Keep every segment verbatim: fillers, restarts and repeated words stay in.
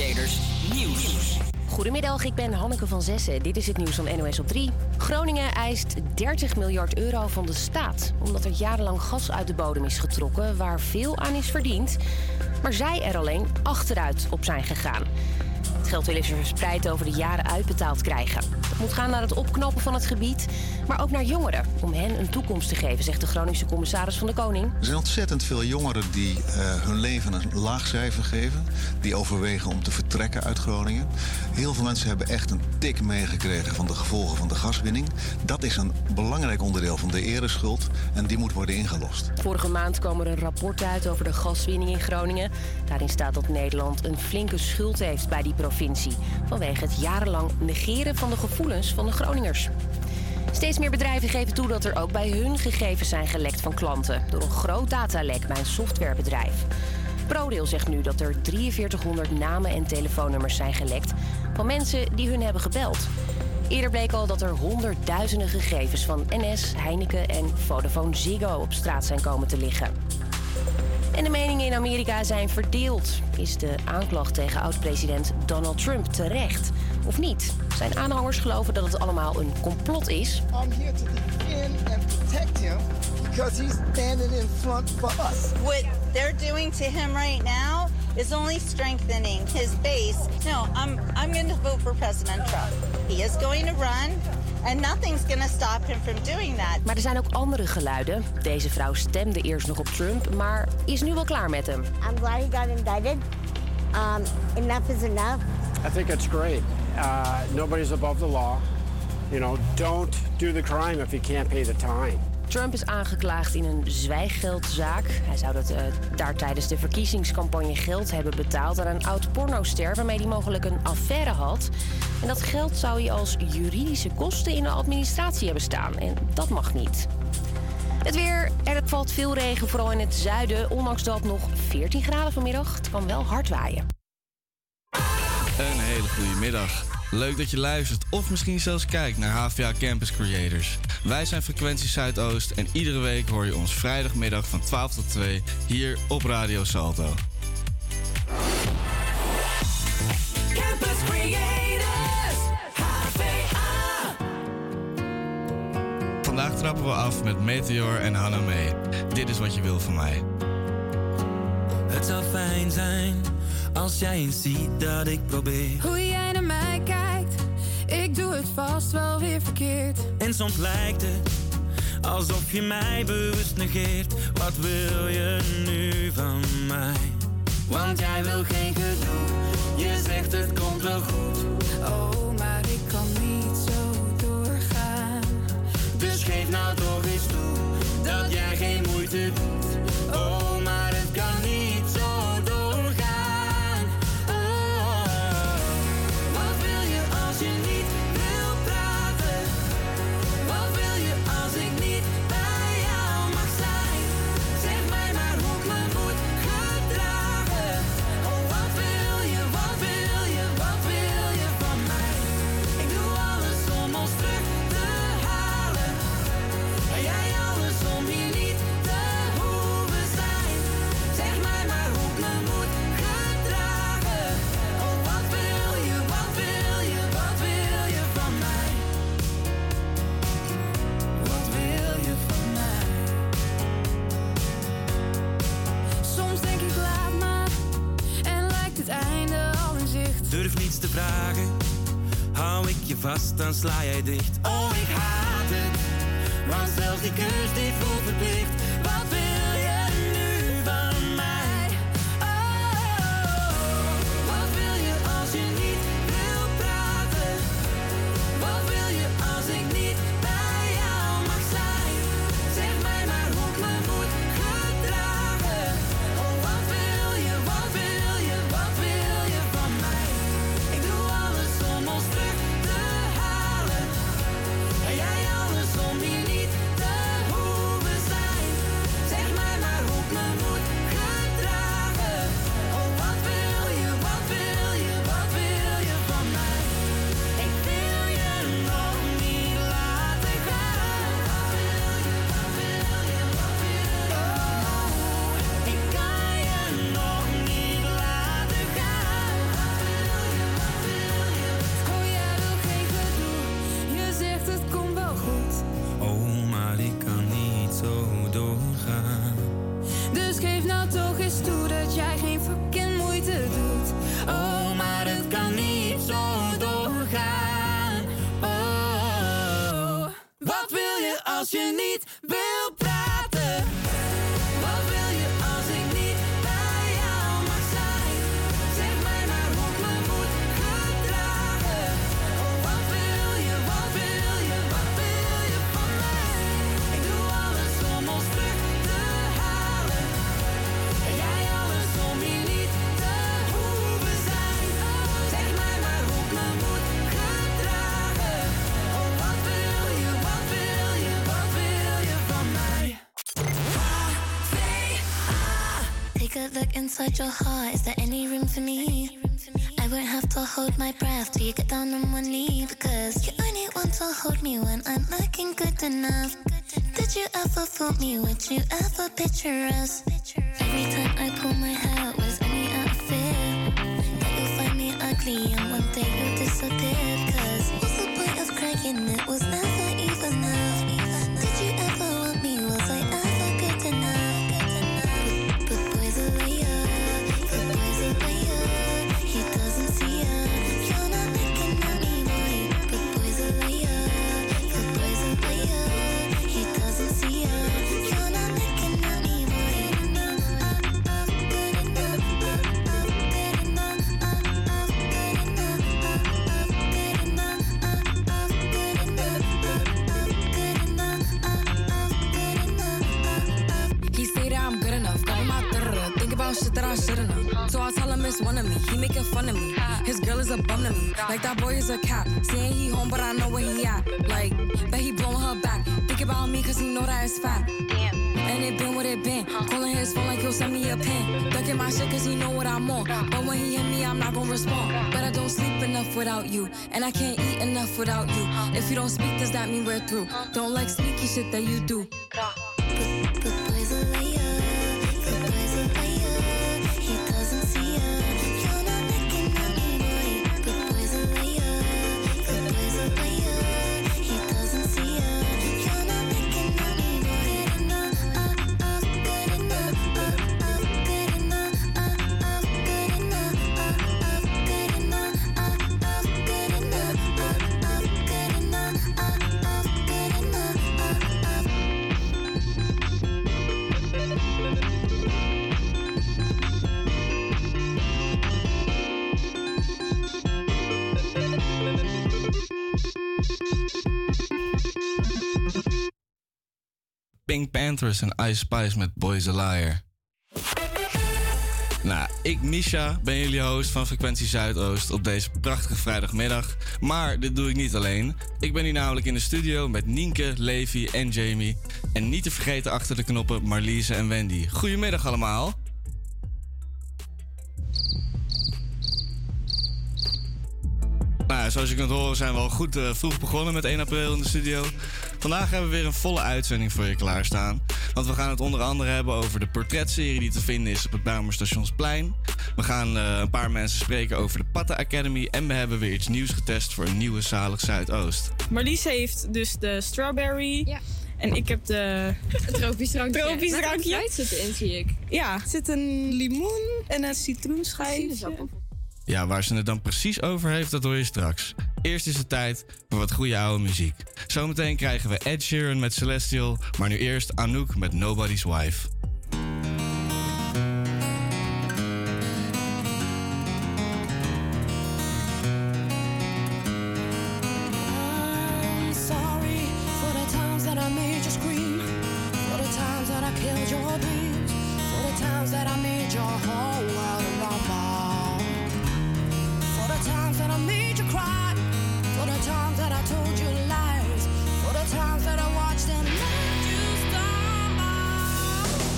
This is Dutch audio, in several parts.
Creators Nieuws. Goedemiddag, ik ben Hanneke van Zessen. Dit is het nieuws van N O S op drie. Groningen eist dertig miljard euro van de staat... omdat er jarenlang gas uit de bodem is getrokken... waar veel aan is verdiend. Maar zij er alleen achteruit op zijn gegaan. Het geld willen ze verspreid over de jaren uitbetaald krijgen. Dat moet gaan naar het opknappen van het gebied, maar ook naar jongeren. Om hen een toekomst te geven, zegt de Groningse commissaris van de Koning. Er zijn ontzettend veel jongeren die uh, hun leven een laag cijfer geven. Die overwegen om te vertrekken uit Groningen. Heel veel mensen hebben echt een tik meegekregen van de gevolgen van de gaswinning. Dat is een belangrijk onderdeel van de ereschuld en die moet worden ingelost. Vorige maand kwam er een rapport uit over de gaswinning in Groningen. Daarin staat dat Nederland een flinke schuld heeft bij die provincie, vanwege het jarenlang negeren van de gevoelens van de Groningers. Steeds meer bedrijven geven toe dat er ook bij hun gegevens zijn gelekt van klanten door een groot datalek bij een softwarebedrijf. Prodeel zegt nu dat er drieduizend vierhonderd namen en telefoonnummers zijn gelekt van mensen die hun hebben gebeld. Eerder bleek al dat er honderdduizenden gegevens van N S, Heineken en Vodafone Ziggo op straat zijn komen te liggen. En de meningen in Amerika zijn verdeeld. Is de aanklacht tegen oud-president Donald Trump terecht? Of niet? Zijn aanhangers geloven dat het allemaal een complot is. I'm here to defend and protect him because he's standing in front for us. What they're doing to him right now is only strengthening his base. No, I'm I'm going to vote for President Trump. He is going to run. And nothing's gonna stop him from doing that. Maar er zijn ook andere geluiden. Deze vrouw stemde eerst nog op Trump, maar is nu wel klaar met hem. I'm glad he got indicted. Um, enough is enough. I think it's great. Uh, nobody's above the law. You know, don't do the crime if you can't pay the time. Trump is aangeklaagd in een zwijggeldzaak. Hij zou dat, uh, daar tijdens de verkiezingscampagne geld hebben betaald aan een oud pornoster waarmee hij mogelijk een affaire had. En dat geld zou hij als juridische kosten in de administratie hebben staan. En dat mag niet. Het weer, er valt veel regen, vooral in het zuiden. Ondanks dat nog veertien graden vanmiddag. Het kan wel hard waaien. Een hele goede middag. Leuk dat je luistert of misschien zelfs kijkt naar H v A Campus Creators. Wij zijn Frequentie Zuidoost en iedere week hoor je ons vrijdagmiddag van twaalf tot twee hier op Radio Salto. Campus Creators, H v A. Vandaag trappen we af met Meteor en Hanna mee. Dit is wat je wil van mij. Het zou fijn zijn als jij eens ziet dat ik probeer. Hoe jij naar mij kijkt, ik doe het vast wel weer verkeerd. En soms lijkt het alsof je mij bewust negeert. Wat wil je nu van mij? Want jij wil geen gedoe, je zegt het komt wel goed. Oh, maar ik kan niet zo doorgaan. Dus geef nou toch eens toe, dat jij geen moeite doet. Oh, maar het kan niet zo doorgaan. Te vragen, hou ik je vast, dan sla jij dicht. Oh, ik haat het, want zelfs die keus die voelt verplicht. Wat wil je nu van mij? Jij alles om je niet te hoeven zijn. is toe dat jij geen fucking moeite doet. Oh, maar het kan niet zo doorgaan. Oh, wat wil je als je niet wil praten? Wat wil je als ik niet bij jou mag zijn? Zeg mij maar hoe ik me moet gedragen. Oh, wat wil je, wat wil je, wat wil je van mij? Ik doe alles om ons terug te halen. En jij alles om hier niet te hoeven zijn. Oh, zeg mij maar hoe ik me moet gedragen. Oh, wat wil je, wat wil je, wat wil je van mij? Take a look inside your heart. Is there any room for me? I won't have to hold my breath till you get down on one knee, because you only want to hold me when I'm looking good enough. Did you ever fool me? Would you ever picture us? Every time I pull my hair, was only out of fear that you'll find me ugly and one day you'll disappear. Because what's the point of crying? It was never even enough. Did you ever want me? Was I ever good enough? Shit that I shouldn't know. So I tell him it's one of me. He making fun of me. His girl is a bum to me. Like that boy is a cap. Saying he home, but I know where he at. Like, bet he blowing her back. Think about me, cause he know that it's fat. Damn. And it been what it been. Calling his phone like he'll send me a pin. Ducking my shit, cause he know what I'm on. But when he hit me, I'm not gonna respond. But I don't sleep enough without you. And I can't eat enough without you. If you don't speak, does that mean we're through? Don't like sneaky shit that you do. Pink Panthers en Ice Spice met Boys a Liar. Nou, ik, Misha, ben jullie host van Frequentie Zuidoost op deze prachtige vrijdagmiddag. Maar dit doe ik niet alleen. Ik ben hier namelijk in de studio met Nienke, Levi en Jamie. En niet te vergeten achter de knoppen Marliese en Wendy. Goedemiddag allemaal. Nou, zoals je kunt horen zijn we al goed uh, vroeg begonnen met één april in de studio. Vandaag hebben we weer een volle uitzending voor je klaarstaan. Want we gaan het onder andere hebben over de portretserie die te vinden is op het Bijlmer Stationsplein. We gaan uh, een paar mensen spreken over de Patta Academy. En we hebben weer iets nieuws getest voor een nieuwe Zalig Zuidoost. Marliese heeft dus de strawberry. Ja. En ik heb de... Een tropisch drankje. Tropisch drankje. Fruit zit erin, zie ik. Ja, er zit een limoen en een citroenschijfje. Ja, waar ze het dan precies over heeft, dat hoor je straks. Eerst is het tijd voor wat goede oude muziek. Zometeen krijgen we Ed Sheeran met Celestial, maar nu eerst Anouk met Nobody's Wife. Times that I watched them let you stumble.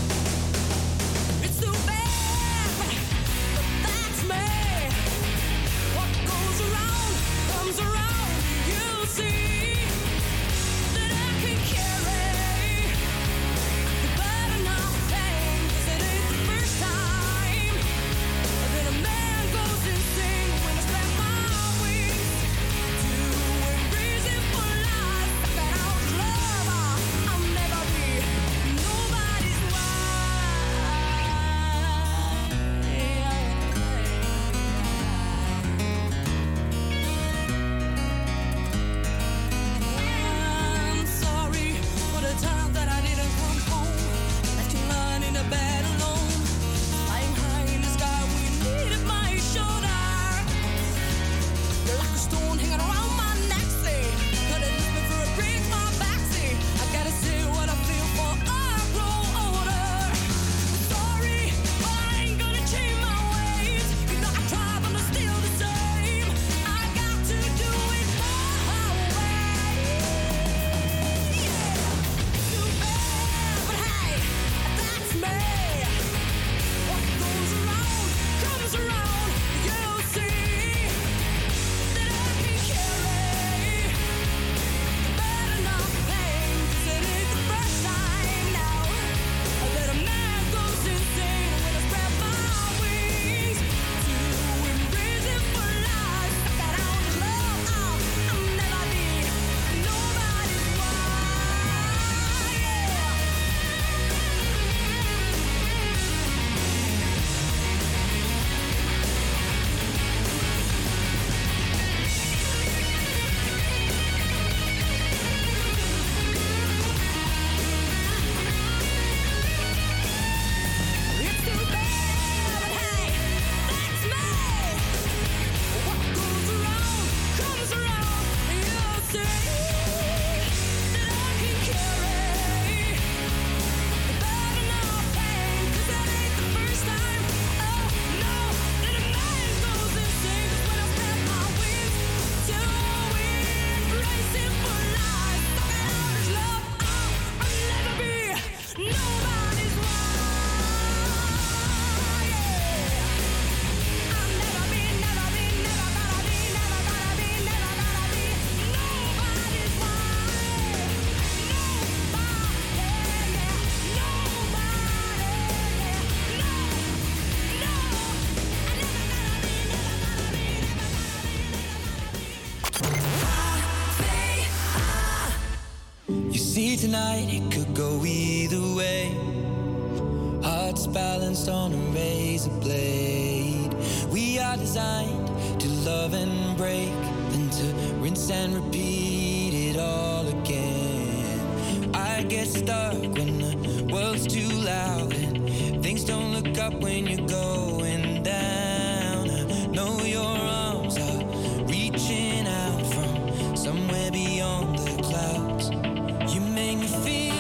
tonight, it could go either way. Hearts balanced on a razor blade. We are designed to love and break, then to rinse and repeat it all again. I get stuck when the world's too loud and things don't look up when you're going down. I know your arms are reaching out from somewhere beyond the clouds. You make me feel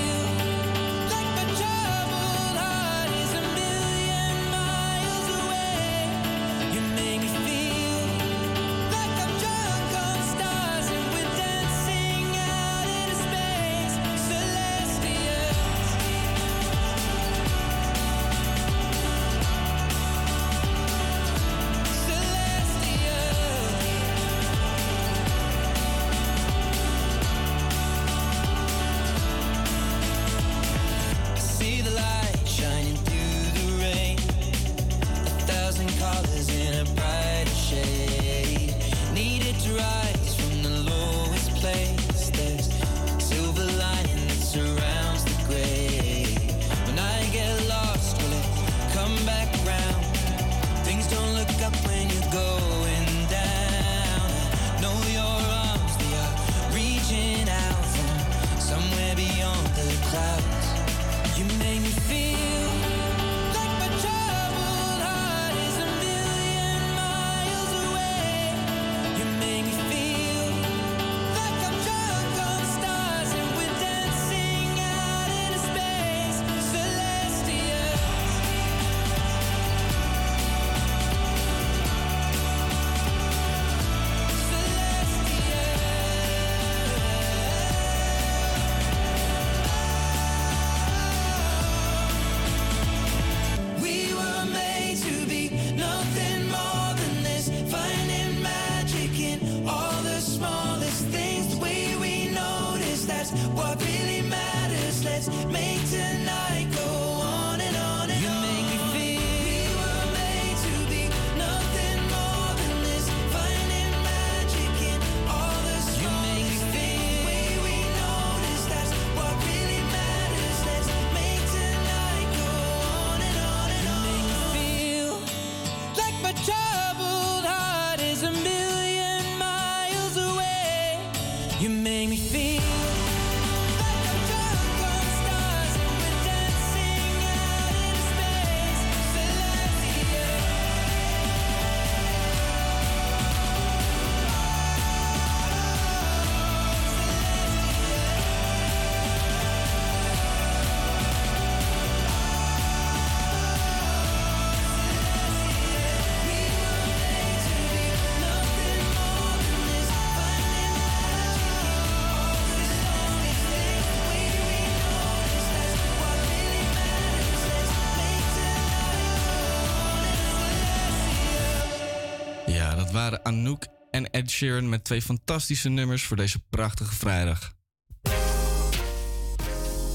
Anouk en Ed Sheeran met twee fantastische nummers voor deze prachtige vrijdag.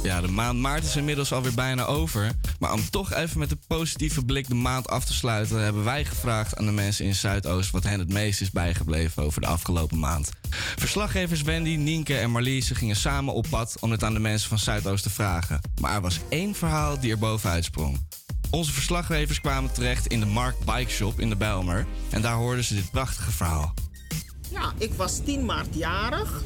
Ja, de maand maart is inmiddels alweer bijna over. Maar om toch even met een positieve blik de maand af te sluiten, hebben wij gevraagd aan de mensen in Zuidoost wat hen het meest is bijgebleven over de afgelopen maand. Verslaggevers Wendy, Nienke en Marliese gingen samen op pad om het aan de mensen van Zuidoost te vragen. Maar er was één verhaal die er bovenuit sprong. Onze verslaggevers kwamen terecht in de Markt Bike Shop in de Bijlmer. En daar hoorden ze dit prachtige verhaal. Ja, ik was tien maart jarig.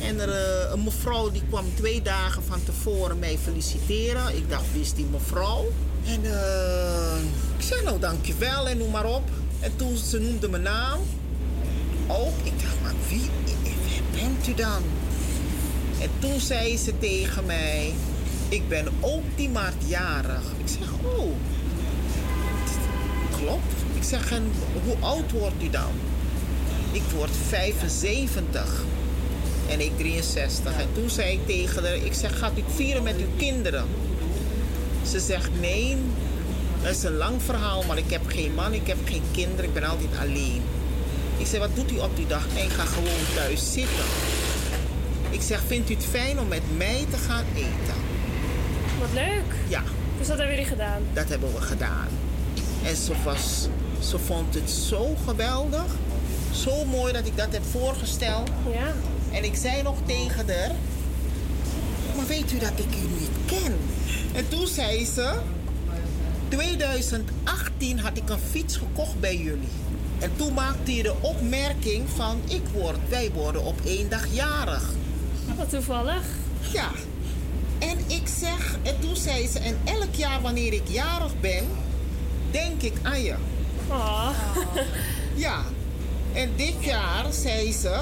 En er, uh, een mevrouw die kwam twee dagen van tevoren mij feliciteren. Ik dacht, wie is die mevrouw? En uh, ik zei, nou dankjewel en noem maar op. En toen ze noemde mijn naam ook. Ik dacht, maar wie, wie bent u dan? En toen zei ze tegen mij, ik ben ook tien maart jarig. Ik zeg, oh, klopt. Ik zeg, en hoe oud wordt u dan? Ik word vijfenzeventig en ik drieënzestig. En toen zei ik tegen haar, ik zeg, gaat u het vieren met uw kinderen? Ze zegt, nee, dat is een lang verhaal, maar ik heb geen man, ik heb geen kinderen, ik ben altijd alleen. Ik zeg, wat doet u op die dag? Nee, ik ga gewoon thuis zitten. Ik zeg, vindt u het fijn om met mij te gaan eten? Wat leuk. Ja. Dus dat hebben jullie gedaan? Dat hebben we gedaan. En ze, was, ze vond het zo geweldig. Zo mooi dat ik dat heb voorgesteld. Ja. En ik zei nog tegen haar, Maar weet u dat ik u niet ken? En toen zei ze... twintig achttien had ik een fiets gekocht bij jullie. En toen maakte hij de opmerking van... Ik word, wij worden op één dag jarig. Wat toevallig. Ja. En ik zeg... En toen zei ze... En elk jaar wanneer ik jarig ben... Denk ik aan je. Oh. Ja. En dit jaar zei ze...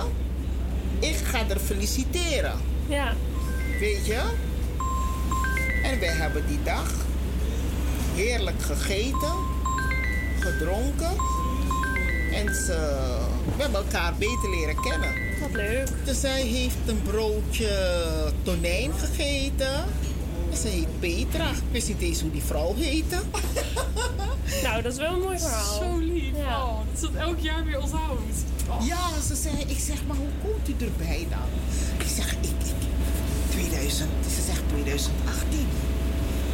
Ik ga haar feliciteren. Ja. Weet je? En wij hebben die dag... Heerlijk gegeten. Gedronken. En ze, we hebben elkaar beter leren kennen. Wat leuk. Dus zij heeft een broodje tonijn gegeten. En ze heet Petra. Ik wist niet eens hoe die vrouw heette. Nou, dat is wel een mooi verhaal. Zo lief. Ja. Oh, dat ze dat elk jaar weer onthoudt. Oh. Ja, ze zei, ik zeg maar, hoe komt u erbij dan? Ik zeg, ik, ik tweeduizend, ze zegt twintig achttien.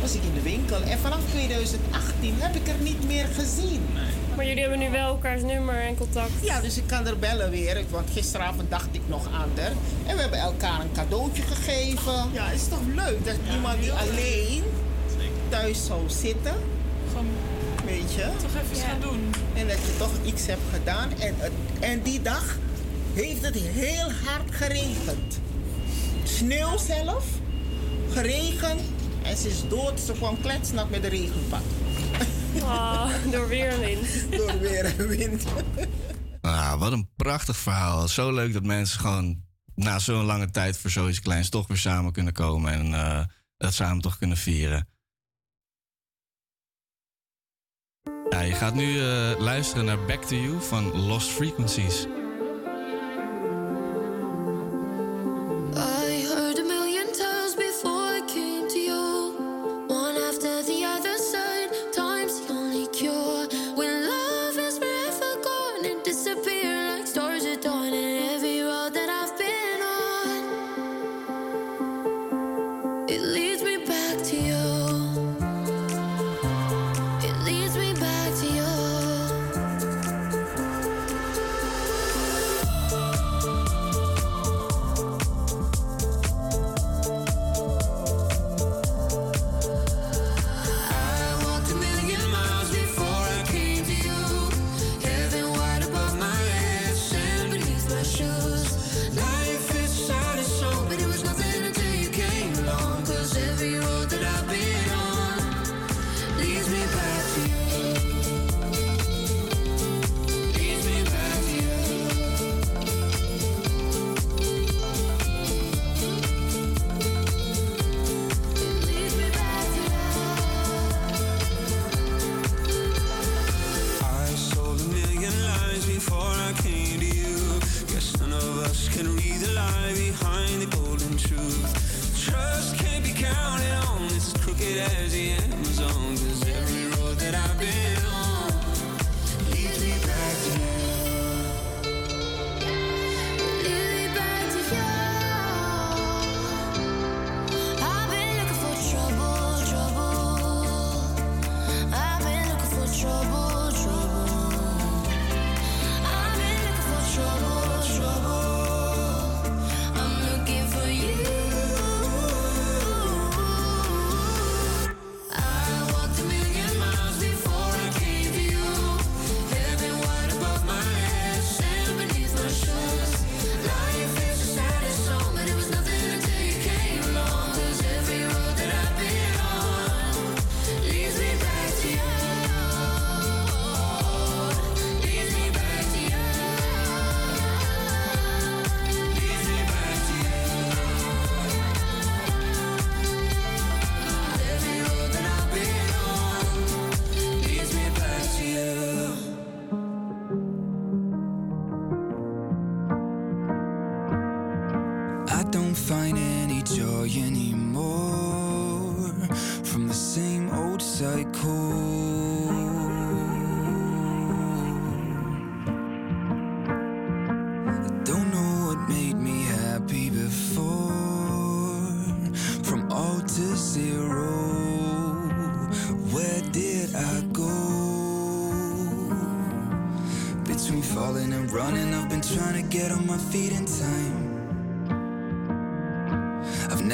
Was ik in de winkel. En vanaf twintig achttien heb ik er niet meer gezien. Maar jullie hebben nu wel elkaars nummer en contact. Ja, dus ik kan er bellen weer. Want gisteravond dacht ik nog aan haar. En we hebben elkaar een cadeautje gegeven. Ja, is toch leuk dat ja, iemand die alleen thuis zou zitten. Gewoon, weet je. Toch even ja. gaan doen. En dat je toch iets hebt gedaan. En, en die dag heeft het heel hard geregend. Sneeuw zelf. Geregend. En ze is dood, ze kwam kletsnat met de regenpak. Ah, door weer en wind. Door weer en wind. Ah, wat een prachtig verhaal. Zo leuk dat mensen gewoon na zo'n lange tijd voor zoiets kleins toch weer samen kunnen komen en uh, dat samen toch kunnen vieren. Ja, je gaat nu uh, luisteren naar Back to You van Lost Frequencies.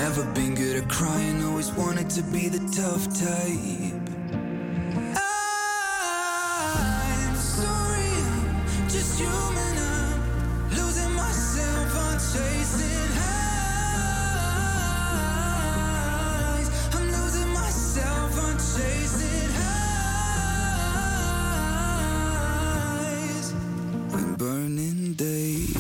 Never been good at crying, always wanted to be the tough type. I'm sorry, just human, I'm losing myself, I'm chasing highs. I'm losing myself, I'm chasing highs. When burning daylight.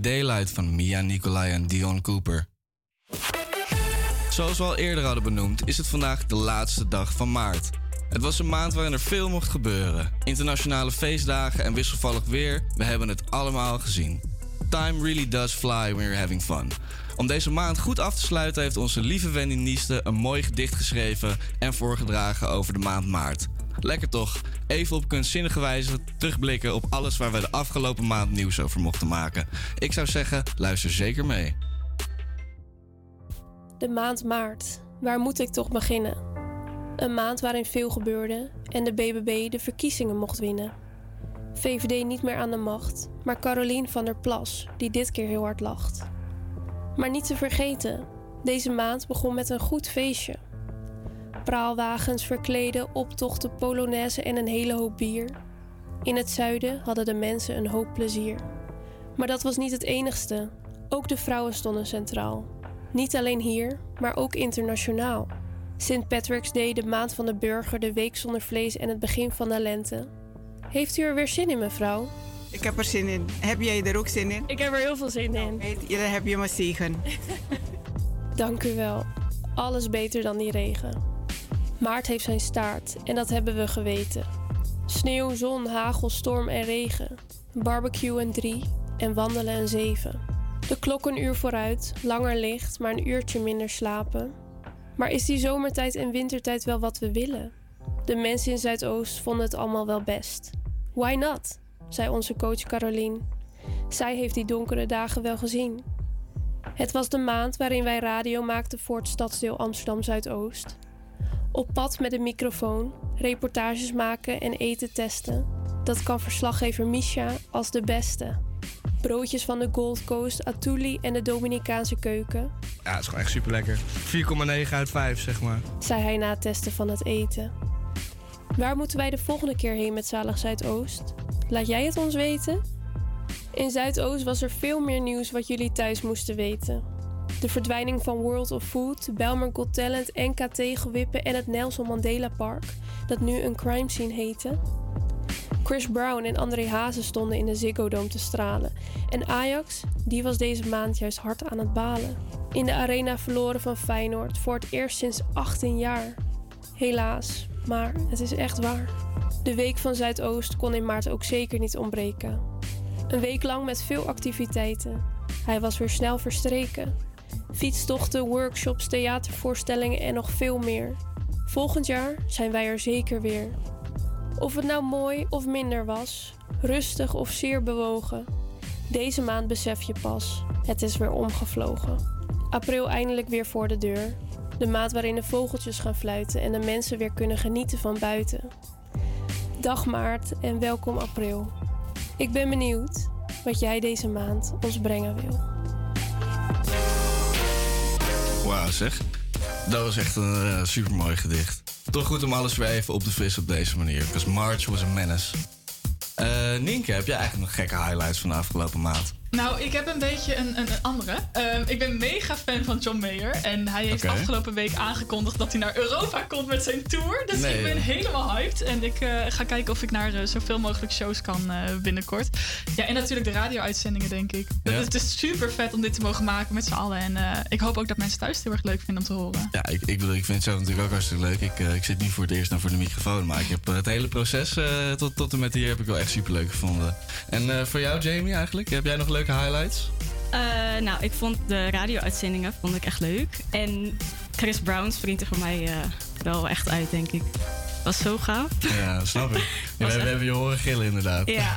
Daylight van Mia Nicolai en Dion Cooper. Zoals we al eerder hadden benoemd, is het vandaag de laatste dag van maart. Het was een maand waarin er veel mocht gebeuren. Internationale feestdagen en wisselvallig weer, we hebben het allemaal gezien. Time really does fly when you're having fun. Om deze maand goed af te sluiten heeft onze lieve Wendy Nieste een mooi gedicht geschreven en voorgedragen over de maand maart. Lekker toch? Even op kunstzinnige wijze terugblikken op alles waar we de afgelopen maand nieuws over mochten maken. Ik zou zeggen, luister zeker mee. De maand maart. Waar moet ik toch beginnen? Een maand waarin veel gebeurde en de B B B de verkiezingen mocht winnen. V V D niet meer aan de macht, maar Carolien van der Plas, die dit keer heel hard lacht. Maar niet te vergeten, deze maand begon met een goed feestje. Praalwagens, verkleden, optochten, polonaise en een hele hoop bier. In het zuiden hadden de mensen een hoop plezier. Maar dat was niet het enigste. Ook de vrouwen stonden centraal. Niet alleen hier, maar ook internationaal. Saint Patrick's Day, de maand van de burger, de week zonder vlees en het begin van de lente. Heeft u er weer zin in, mevrouw? Ik heb er zin in. Heb jij er ook zin in? Ik heb er heel veel zin in. Ja, dan heb je mijn zegen. Dank u wel. Alles beter dan die regen. Maart heeft zijn staart en dat hebben we geweten. Sneeuw, zon, hagel, storm en regen. Barbecue een drie en wandelen een zeven. De klok een uur vooruit, langer licht, maar een uurtje minder slapen. Maar is die zomertijd en wintertijd wel wat we willen? De mensen in Zuidoost vonden het allemaal wel best. Why not? Zei onze coach Carolien. Zij heeft die donkere dagen wel gezien. Het was de maand waarin wij radio maakten voor het stadsdeel Amsterdam-Zuidoost. Op pad met een microfoon, reportages maken en eten testen. Dat kan verslaggever Misha als de beste. Broodjes van de Gold Coast, Atuli en de Dominicaanse keuken. Ja, het is gewoon echt super lekker. vier komma negen uit vijf, zeg maar. Zei hij na het testen van het eten. Waar moeten wij de volgende keer heen met Zalig Zuidoost? Laat jij het ons weten? In Zuidoost was er veel meer nieuws wat jullie thuis moesten weten. De verdwijning van World of Food, Bijlmer Got Talent, N K T-gewippen en het Nelson Mandela Park, dat nu een crime scene heette. Chris Brown en André Hazes stonden in de Ziggo Dome te stralen. En Ajax, die was deze maand juist hard aan het balen. In de arena verloren van Feyenoord voor het eerst sinds achttien jaar. Helaas, maar het is echt waar. De Week van Zuidoost kon in maart ook zeker niet ontbreken. Een week lang met veel activiteiten. Hij was weer snel verstreken. Fietstochten, workshops, theatervoorstellingen en nog veel meer. Volgend jaar zijn wij er zeker weer. Of het nou mooi of minder was, rustig of zeer bewogen. Deze maand besef je pas, het is weer omgevlogen. April eindelijk weer voor de deur. De maand waarin de vogeltjes gaan fluiten en de mensen weer kunnen genieten van buiten. Dag maart en welkom april. Ik ben benieuwd wat jij deze maand ons brengen wil. Wauw zeg, dat was echt een uh, supermooi gedicht. Toch goed om alles weer even op de fris op deze manier. Because March was a menace. Uh, Nienke, heb jij eigenlijk nog gekke highlights van de afgelopen maand? Nou, ik heb een beetje een, een, een andere. Uh, ik ben mega fan van John Mayer. En hij heeft okay. afgelopen week aangekondigd dat hij naar Europa komt met zijn tour. Dus nee, ik ben ja. helemaal hyped. En ik uh, ga kijken of ik naar uh, zoveel mogelijk shows kan uh, binnenkort. Ja, en natuurlijk de radio-uitzendingen, denk ik. Ja. Het is super vet om dit te mogen maken met z'n allen. En uh, ik hoop ook dat mensen thuis het heel erg leuk vinden om te horen. Ja, ik, ik bedoel, ik vind het zelf natuurlijk ook hartstikke leuk. Ik, uh, ik zit niet voor het eerst naar voor de microfoon. Maar ik heb uh, het hele proces uh, tot, tot en met hier heb ik wel echt super leuk gevonden. En uh, voor jou, Jamie, eigenlijk? Heb jij nog leuke highlights? Uh, nou, ik vond de radio-uitzendingen vond ik echt leuk. En Chris Brown's vrienden van mij uh, wel echt uit, denk ik. Was zo gaaf. Ja, snap ik. Ja, we, echt... we hebben je horen gillen, inderdaad. Ja.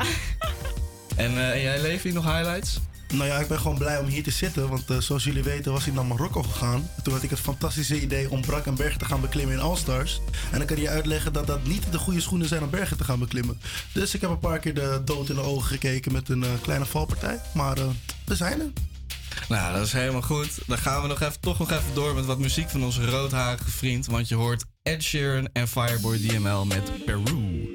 en, uh, en jij, Levi, nog highlights? Nou ja, ik ben gewoon blij om hier te zitten. Want uh, zoals jullie weten was ik naar Marokko gegaan. Toen had ik het fantastische idee om Brak en Bergen te gaan beklimmen in All-Stars. En ik kan je uitleggen dat dat niet de goede schoenen zijn om bergen te gaan beklimmen. Dus ik heb een paar keer de dood in de ogen gekeken met een uh, kleine valpartij. Maar uh, we zijn er. Nou, dat is helemaal goed. Dan gaan we nog even, toch nog even door met wat muziek van onze roodharige vriend. Want je hoort Ed Sheeran en Fireboy D M L met Peru.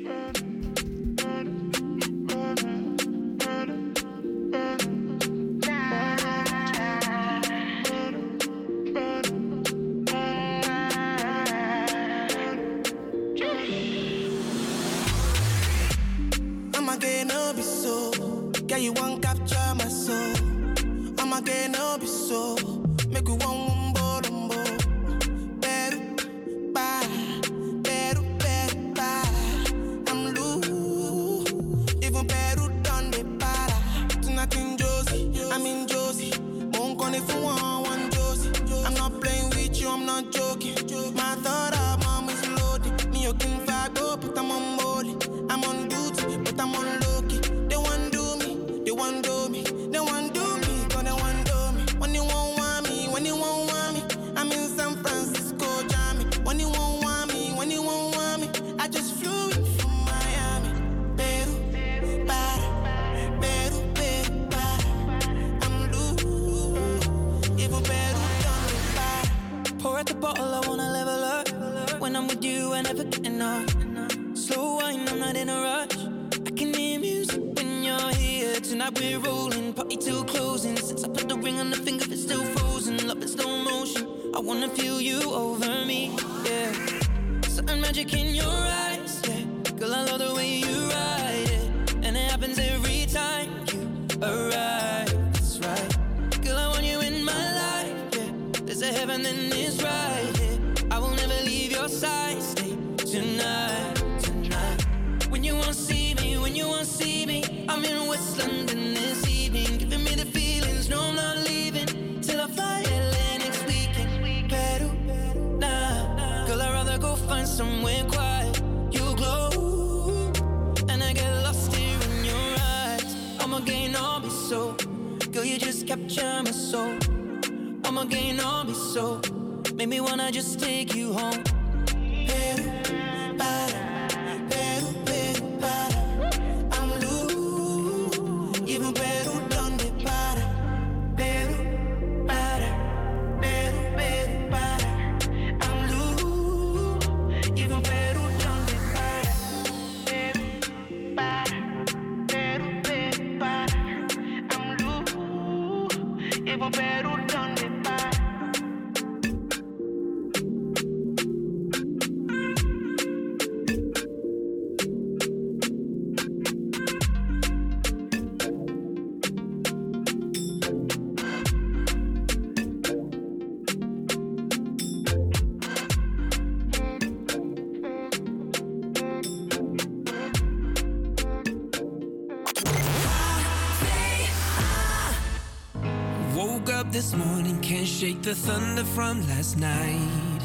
woke up this morning, can't shake the thunder from last night.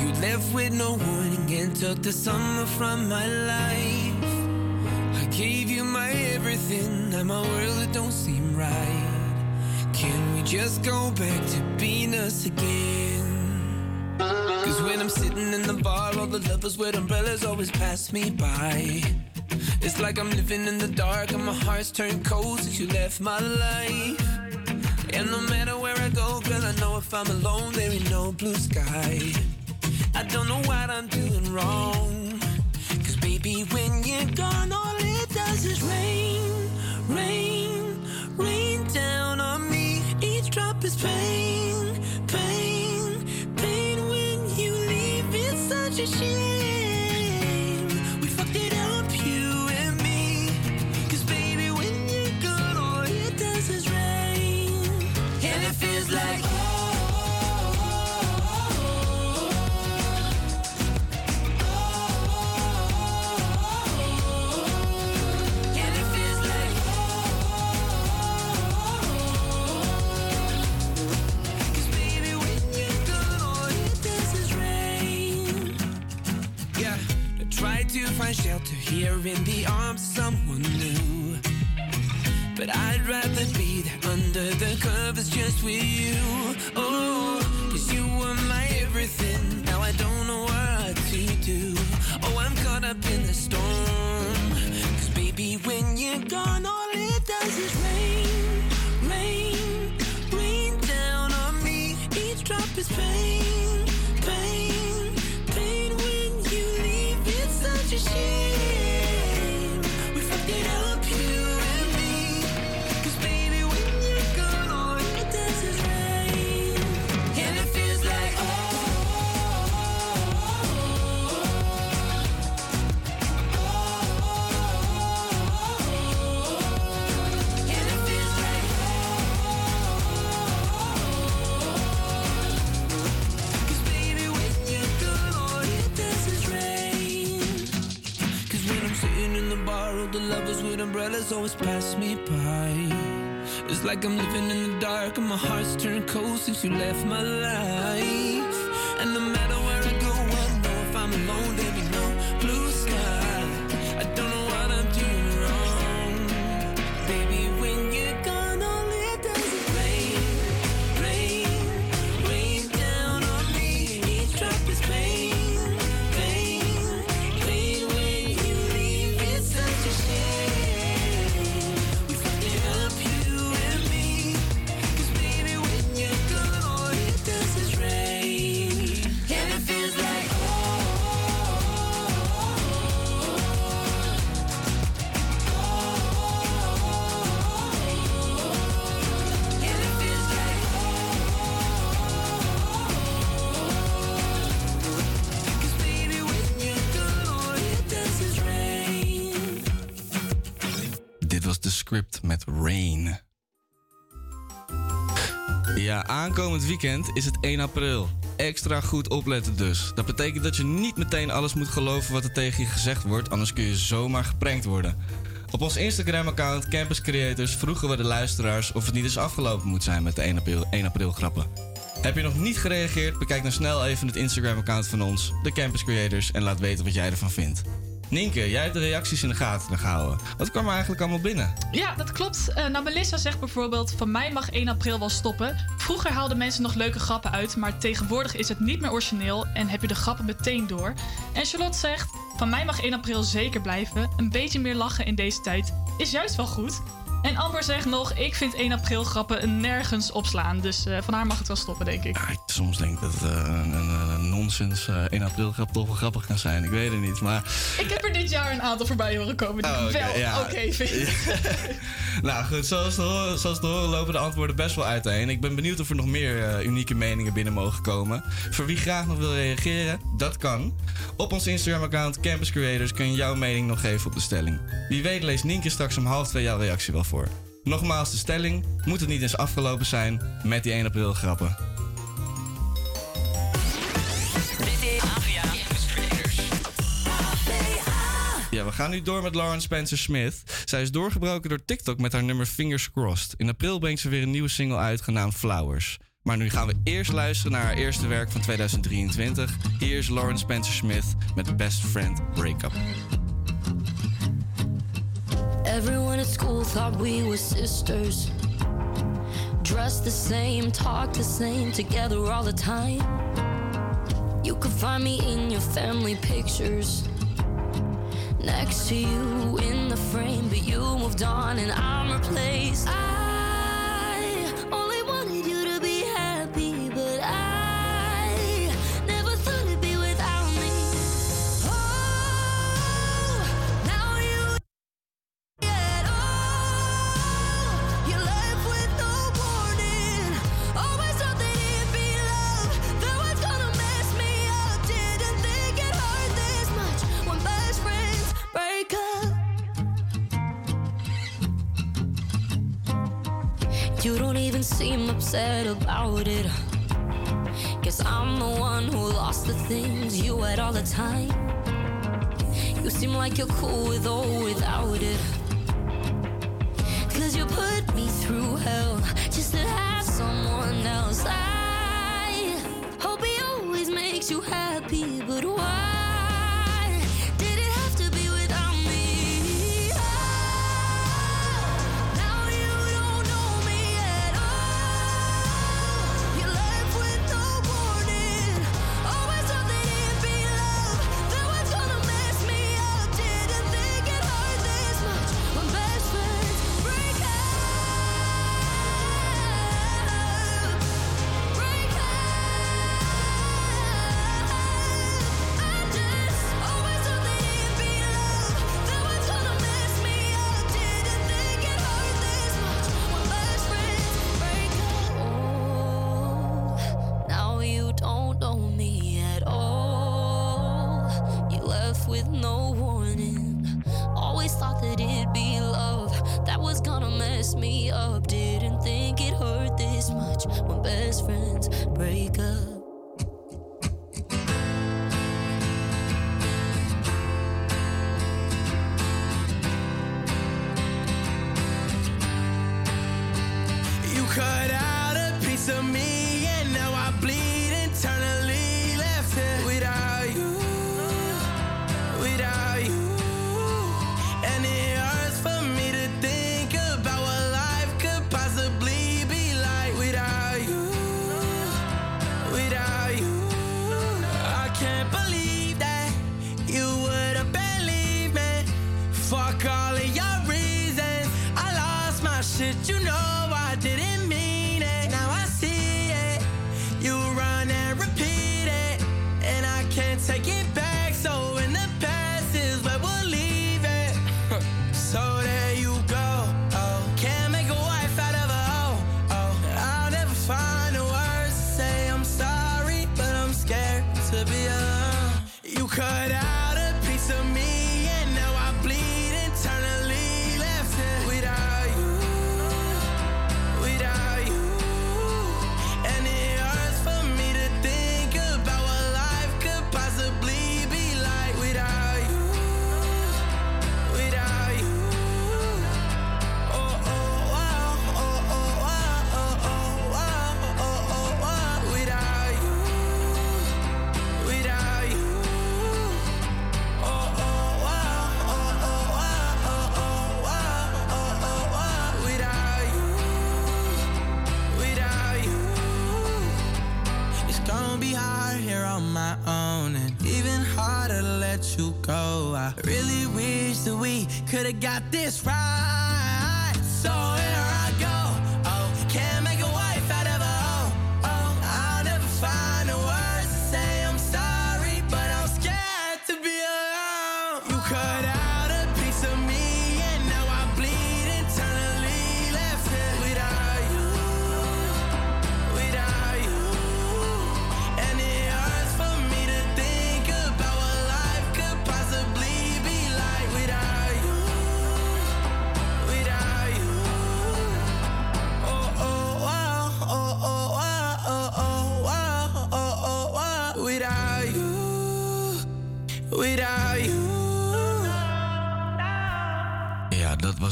You left with no warning and took the summer from my life. I gave you my everything, now my world it don't seem right. Can we just go back to being us again? Cause when I'm sitting in the bar, all the lovers with umbrellas always pass me by. It's like I'm living in the dark and my heart's turned cold since you left my life. And no matter where I go, girl, I know if I'm alone, there ain't no blue sky. I don't know what I'm doing wrong, cause baby, when you're gone, all it does is rain, rain, rain down on me. Each drop is pain, pain, pain. When you leave, it's such a shame. Like, yeah, I tried to find shelter here in the arms of someone new. But I'd rather be there under the covers just with you. Oh, cause you were my everything. Now I don't know what to do. Oh, I'm caught up in the storm. Cause baby, when you're gone, all it does is rain, rain, rain down on me. Each drop is pain, pain, pain. When you leave, it's such a shame. We fucked it up, you. The lovers with umbrellas always pass me by. It's like I'm living in the dark and my heart's turned cold since you left my life. And no matter where I go, I know if I'm alone there'll be no blue sky. I don't know what I'm doing wrong. Baby, when you're gone, all it does is rain, rain, rain down on me. Each drop is pain. Met Rain. Ja, aankomend weekend is het één april. Extra goed opletten dus. Dat betekent dat je niet meteen alles moet geloven wat er tegen je gezegd wordt, anders kun je zomaar geprankt worden. Op ons Instagram-account Campus Creators vroegen we de luisteraars of het niet eens afgelopen moet zijn met de één april grappen. Heb je nog niet gereageerd? Bekijk dan snel even het Instagram-account van ons, de Campus Creators, en laat weten wat jij ervan vindt. Nienke, jij hebt de reacties in de gaten gehouden. Wat kwam er eigenlijk allemaal binnen? Ja, dat klopt. Uh, nou, Melissa zegt bijvoorbeeld, van mij mag één april wel stoppen. Vroeger haalden mensen nog leuke grappen uit, maar tegenwoordig is het niet meer origineel en heb je de grappen meteen door. En Charlotte zegt, van mij mag één april zeker blijven. Een beetje meer lachen in deze tijd is juist wel goed. En Amber zegt nog, ik vind één april grappen nergens opslaan. Dus uh, van haar mag het wel stoppen, denk ik. Ja, ik soms denk dat uh, een, een, een nonsens uh, één april grap toch wel grappig kan zijn. Ik weet het niet, maar... Ik heb er dit jaar een aantal voorbij horen komen die oh, okay, wel ja. oké okay vind. Ja. Nou goed, zoals te horen, zoals te horen lopen de antwoorden best wel uiteen. Ik ben benieuwd of er nog meer uh, unieke meningen binnen mogen komen. Voor wie graag nog wil reageren, dat kan. Op ons Instagram-account Campus Creators kun je jouw mening nog geven op de stelling. Wie weet leest Nienke straks om half twee jouw reactie wel voor. Voor. Nogmaals de stelling, moet het niet eens afgelopen zijn met die één april grappen. Ja, we gaan gaan nu door met Lauren Spencer-Smith. Zij is doorgebroken door TikTok met haar nummer Fingers Crossed. In april brengt ze weer een nieuwe single uit, genaamd Flowers. Maar nu gaan we eerst luisteren naar haar eerste werk van tweeduizend drieëntwintig. Hier is Lauren Spencer-Smith met Best Friend Breakup. Everyone at school thought we were sisters. Dressed the same, talked the same, together all the time. You could find me in your family pictures. Next to you in the frame, but you moved on and I'm replaced. I only wanted you to be happy, but I never thought it'd be without me. Oh, now you get all, you're left with no warning. Always thought that it'd be love that was gonna mess me up. Didn't think it hurt this much when best friends break up. You don't even seem upset about it. Guess I'm the one who lost the things you had all the time. You seem like you're cool with or without it. Cause you put me through hell just to have someone else. I hope he always makes you happy, but why?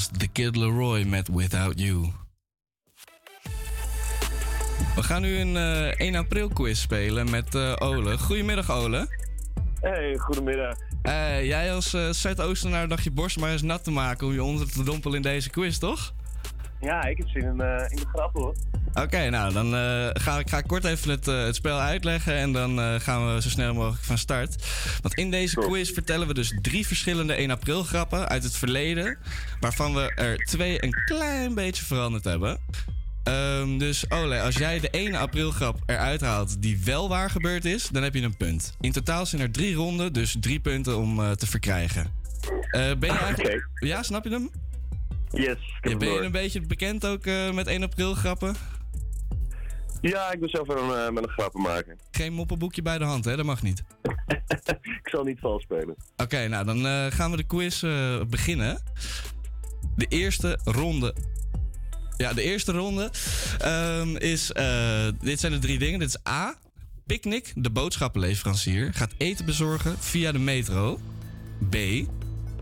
was The Kid Leroy met Without You. We gaan nu een uh, één april quiz spelen met uh, Ole. Goedemiddag, Ole. Hey, goedemiddag. Uh, jij als uh, Zuidoostenaar dacht je borst maar eens nat te maken om je onder te dompelen in deze quiz, toch? Ja, ik heb zin in, uh, in de grap, hoor. Oké, okay, nou, dan uh, ga ik ga kort even het, uh, het spel uitleggen en dan uh, gaan we zo snel mogelijk van start. Want in deze cool. quiz vertellen we dus drie verschillende één april grappen uit het verleden, waarvan we er twee een klein beetje veranderd hebben. Um, dus Ole, als jij de één april grap eruit haalt die wel waar gebeurd is, dan heb je een punt. In totaal zijn er drie ronden, dus drie punten om uh, te verkrijgen. Uh, ben je eigenlijk... Okay. Ja, snap je hem? Yes, ja, ben je een beetje bekend ook uh, met één april grappen? Ja, ik ben zelf wel een, uh, met een grappenmaker. Geen moppenboekje bij de hand, hè? Dat mag niet. Ik zal niet vals spelen. Oké, okay, nou dan uh, gaan we de quiz uh, beginnen. De eerste ronde. Ja, de eerste ronde um, is... Uh, dit zijn de drie dingen. Dit is A. Picnic, de boodschappenleverancier, gaat eten bezorgen via de metro. B.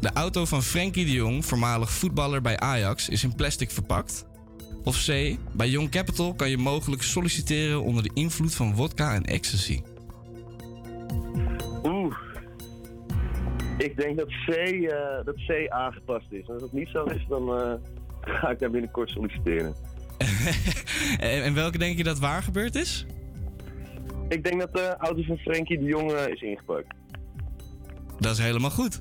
De auto van Frenkie de Jong, voormalig voetballer bij Ajax, is in plastic verpakt. Of C. Bij Young Capital kan je mogelijk solliciteren onder de invloed van wodka en ecstasy. Oeh. Ik denk dat C, uh, dat C aangepast is. En als dat niet zo is, dan uh, ga ik daar binnenkort solliciteren. en, en welke denk je dat waar gebeurd is? Ik denk dat de auto van Frenkie de Jong uh, is ingepakt. Dat is helemaal goed.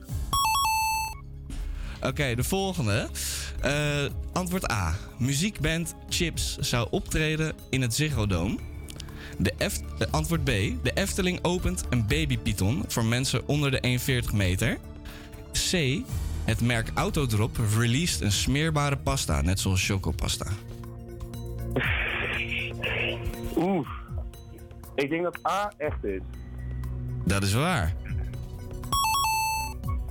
Oké, okay, de volgende. Uh, antwoord A. Muziekband Chips zou optreden in het Ziggo Dome. De Eft- uh, antwoord B. De Efteling opent een babypython voor mensen onder de één komma veertig meter. C. Het merk Autodrop released een smeerbare pasta, net zoals chocopasta. Oeh. Ik denk dat A echt is. Dat is waar.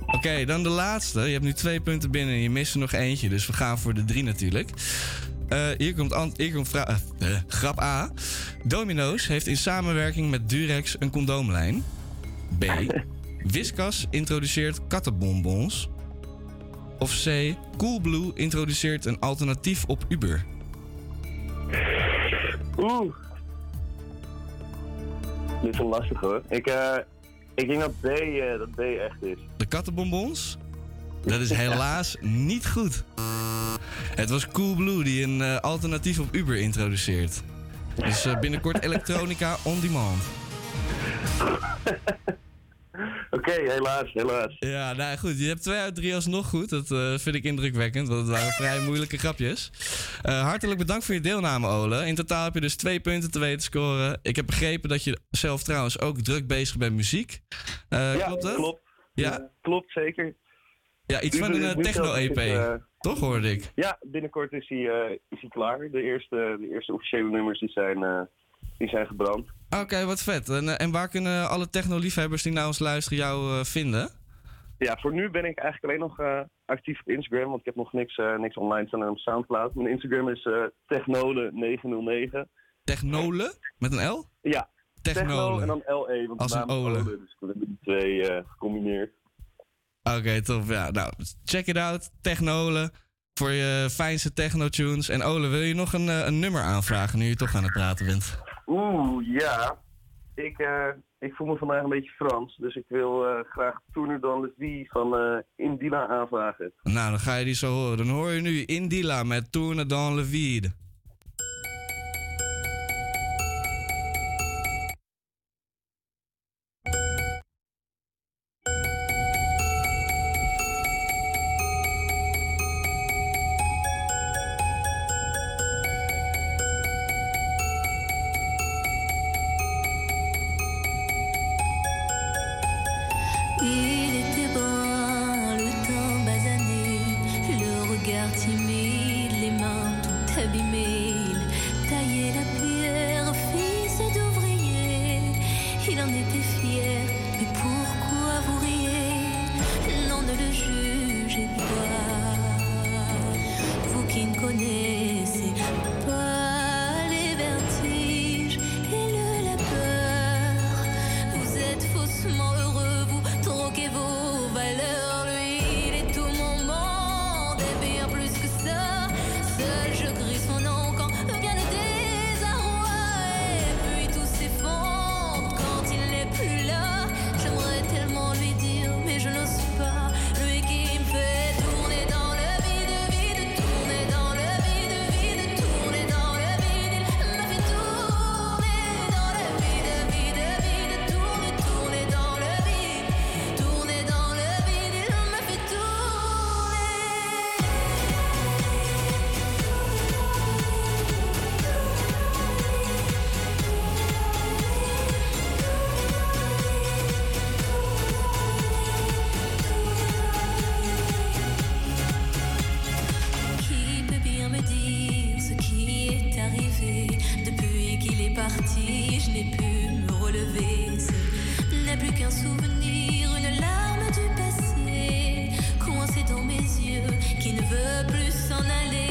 Oké, okay, dan de laatste. Je hebt nu twee punten binnen en je mist er nog eentje. Dus we gaan voor de drie natuurlijk. Uh, hier komt, ant- hier komt vra- uh, uh, grap A. Domino's heeft in samenwerking met Durex een condoomlijn. B. Whiskas introduceert kattenbonbons. Of C. Coolblue introduceert een alternatief op Uber. Oeh. Dit is wel lastig, hoor. Ik... Uh... Ik denk dat B, uh, dat B echt is. De kattenbonbons? Dat is helaas niet goed. Het was Coolblue die een uh, alternatief op Uber introduceert. Dus uh, binnenkort elektronica on demand. Oké, okay, helaas, helaas. Ja, nou goed. Je hebt twee uit drie alsnog goed. Dat uh, vind ik indrukwekkend, want het waren vrij moeilijke grapjes. Uh, hartelijk bedankt voor je deelname, Ole. In totaal heb je dus twee punten te weten scoren. Ik heb begrepen dat je zelf trouwens ook druk bezig bent met muziek. Uh, ja, klopt dat? Klopt. Ja? Ja, klopt, zeker. Ja, iets van een techno-E P, uh, toch hoorde ik? Ja, binnenkort is hij, uh, is hij klaar. De eerste, de eerste officiële nummers die zijn, uh, die zijn gebrand. Oké, okay, wat vet. En, en waar kunnen alle technoliefhebbers die naar ons luisteren jou uh, vinden? Ja, voor nu ben ik eigenlijk alleen nog uh, actief op Instagram, want ik heb nog niks, uh, niks online staan op Soundcloud. Mijn Instagram is uh, technole negen nul negen. Technole? Met een L? Ja, technole. Techno en dan L E, want als een Ole. Dus we hebben die twee uh, gecombineerd. Oké, okay, tof. Ja, nou, check it out. Technole. Voor je fijnste techno-tunes. En Ole, wil je nog een, uh, een nummer aanvragen nu je toch aan het praten bent? Oeh, ja. Ik, uh, ik voel me vandaag een beetje Frans. Dus ik wil uh, graag Tourner dans le vie van uh, Indila aanvragen. Nou, dan ga je die zo horen. Dan hoor je nu Indila met Tourner dans le vide. Heureux, vous troquez vos valeurs, lui il est tout mon monde et bien plus. parti, je n'ai pu me relever. Ce n'est plus qu'un souvenir, une larme du passé, coincée dans mes yeux, qui ne veut plus s'en aller.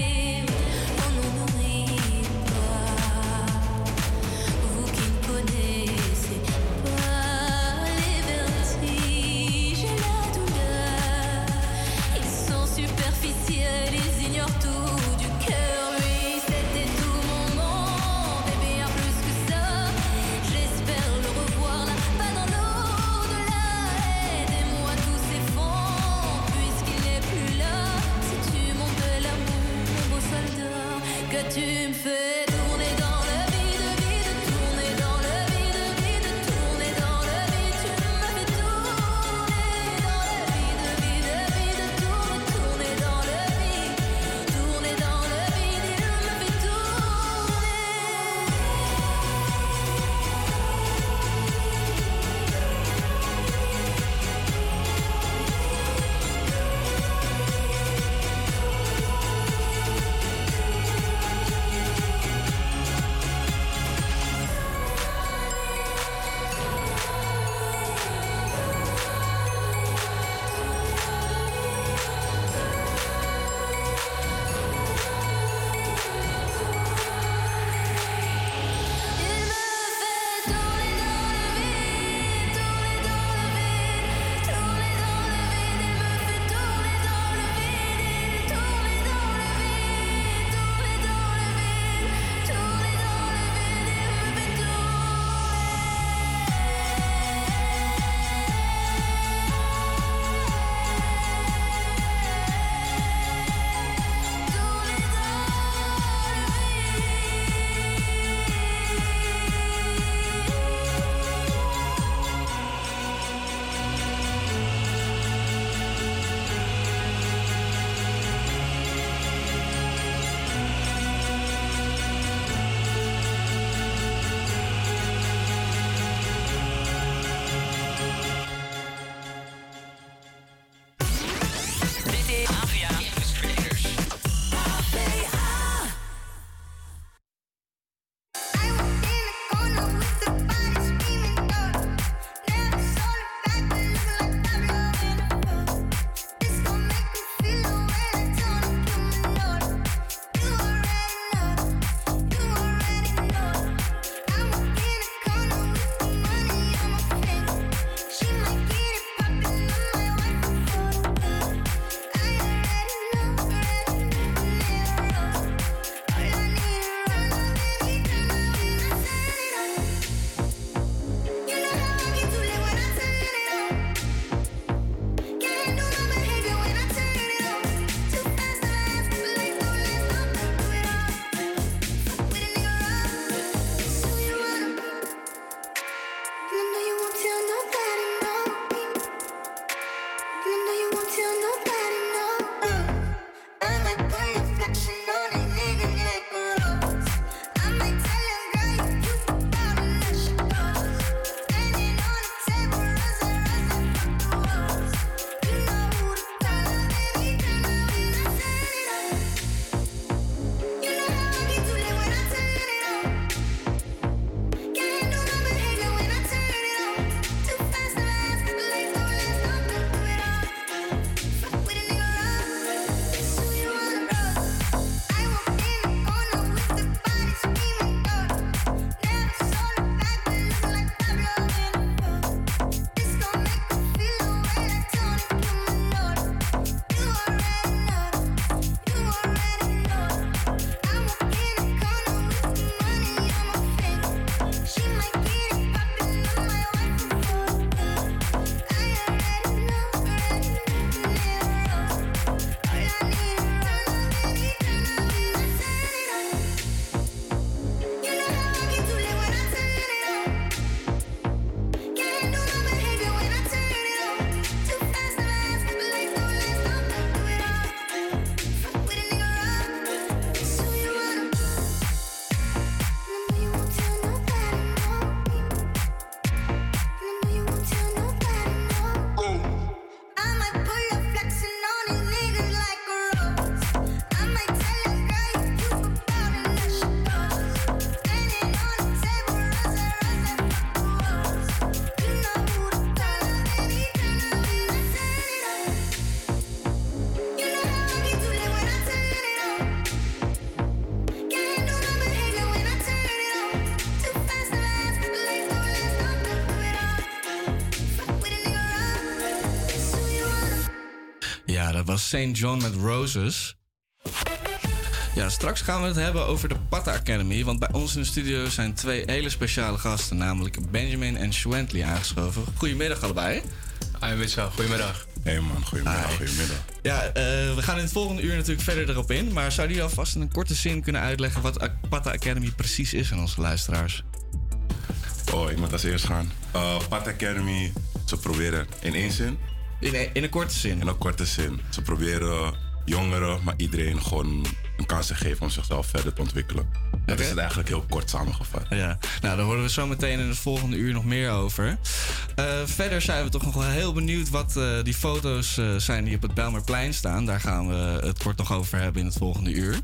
was Saint John met Roses. Ja, straks gaan we het hebben over de Patta Academy. Want bij ons in de studio zijn twee hele speciale gasten, namelijk Benjamin en Schwentley, aangeschoven. Goedemiddag allebei. Hi, Mitchell. Goedemiddag. Hey man, goedemiddag. Hi. Goedemiddag. Ja, uh, we gaan in het volgende uur natuurlijk verder erop in. Maar zou jullie alvast in een korte zin kunnen uitleggen wat de Patta Academy precies is aan onze luisteraars? Oh, ik moet als eerst gaan. Uh, Patta Academy, ze proberen in één zin. In een, in een korte zin? In een korte zin. Ze proberen jongeren, maar iedereen gewoon een kans te geven om zichzelf verder te ontwikkelen. Okay. Dat is het eigenlijk heel kort samengevat. Ja, nou, daar horen we zo meteen in het volgende uur nog meer over. Uh, verder zijn we toch nog wel heel benieuwd wat uh, die foto's uh, zijn die op het Bijlmerplein staan. Daar gaan we het kort nog over hebben in het volgende uur.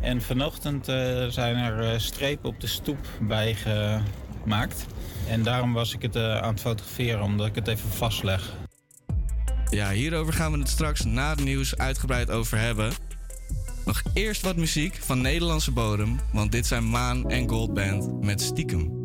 En vanochtend uh, zijn er uh, strepen op de stoep bijgemaakt. En daarom was ik het uh, aan het fotograferen, omdat ik het even vastleg. Ja, hierover gaan we het straks na het nieuws uitgebreid over hebben. Nog eerst wat muziek van Nederlandse bodem, want dit zijn Maan en Gold Band met Stiekem.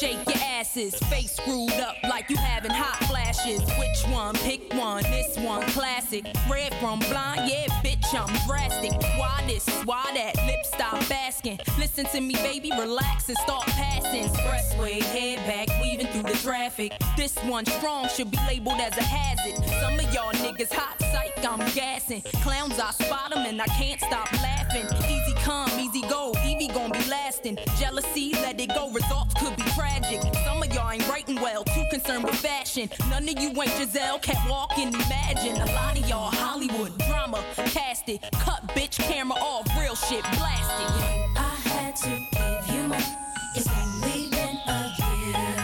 Shake your asses, face screwed up like you haven't having hot flashes. Which one? Pick one. This one classic. Red from blind, yeah, bitch, I'm drastic. Why this? Why that? Lip stop basking. Listen to me, baby, relax and start passing. Expressway, head back, weaving through the traffic. This one strong should be labeled as a hazard. Some of y'all niggas hot psych, I'm gassing. Clowns, I spot them and I can't stop laughing. Easy come, easy go, Evie gon' be lasting. Jealousy, let it go, results could be tragic. Some of y'all ain't writing well, too concerned with fashion. None of you ain't Giselle, can't walk and imagine. A lot of y'all Hollywood drama, cast it. Cut bitch, camera off, real shit, blast it. I had to give you my, it's only been a year.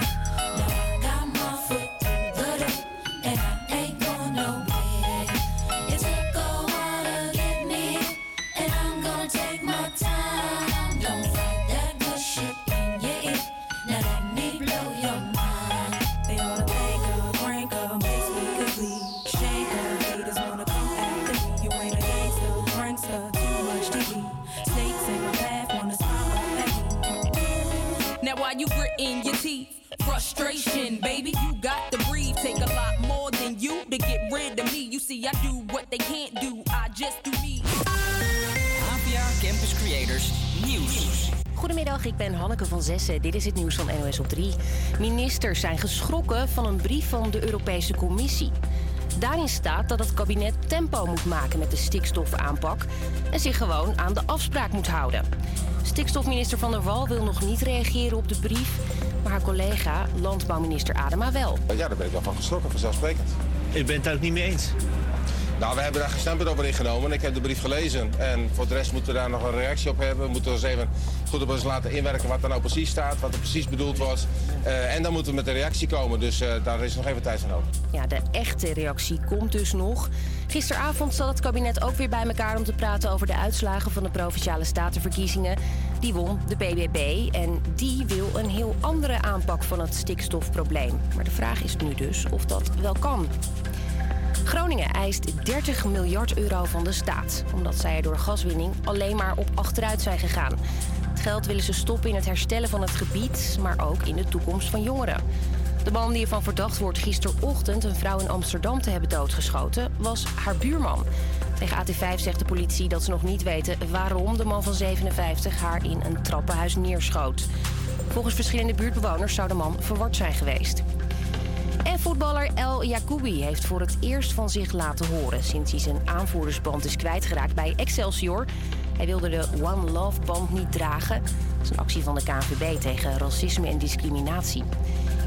Now I got my foot through the door, and I ain't going nowhere. It took a while to get me here, and I'm gonna take my time. Don't fight that good shit in your ear, now let me blow your mind. They wanna take a prank or make me complete. Shake her, haters wanna come after me. You ain't a gangster, prankster, too much T V. Snakes in my path wanna smile at me. Now why you gritting your teeth? Frustration, baby, you got to breathe. Take a lot more than you to get rid of me. You see, I do what they can't do, I just do me. HvA Campus Creators Nieuws. Goedemiddag, ik ben Hanneke van Zessen. Dit is het nieuws van N O S op drie. Ministers zijn geschrokken van een brief van de Europese Commissie. Daarin staat dat het kabinet tempo moet maken met de stikstofaanpak en zich gewoon aan de afspraak moet houden. Stikstofminister Van der Wal wil nog niet reageren op de brief, maar haar collega landbouwminister Adema wel. Ja, daar ben ik wel van geschrokken, vanzelfsprekend. Ik ben het daar ook niet mee eens. Nou, we hebben daar geen standpunt over ingenomen. Ik heb de brief gelezen en voor de rest moeten we daar nog een reactie op hebben. We moeten ons even goed op ons laten inwerken wat er nou precies staat, wat er precies bedoeld was. Uh, en dan moeten we met een reactie komen, dus uh, daar is nog even tijd voor nodig. Ja, de echte reactie komt dus nog. Gisteravond zat het kabinet ook weer bij elkaar om te praten over de uitslagen van de Provinciale Statenverkiezingen. Die won de B B B en die wil een heel andere aanpak van het stikstofprobleem. Maar de vraag is nu dus of dat wel kan. Groningen eist dertig miljard euro van de staat, omdat zij er door gaswinning alleen maar op achteruit zijn gegaan. Het geld willen ze stoppen in het herstellen van het gebied, maar ook in de toekomst van jongeren. De man die ervan verdacht wordt gisterochtend een vrouw in Amsterdam te hebben doodgeschoten, was haar buurman. Tegen A T vijf zegt de politie dat ze nog niet weten waarom de man van zevenenvijftig haar in een trappenhuis neerschoot. Volgens verschillende buurtbewoners zou de man verward zijn geweest. En voetballer El Yacoubi heeft voor het eerst van zich laten horen sinds hij zijn aanvoerdersband is kwijtgeraakt bij Excelsior. Hij wilde de One Love band niet dragen. Dat is een actie van de K N V B tegen racisme en discriminatie.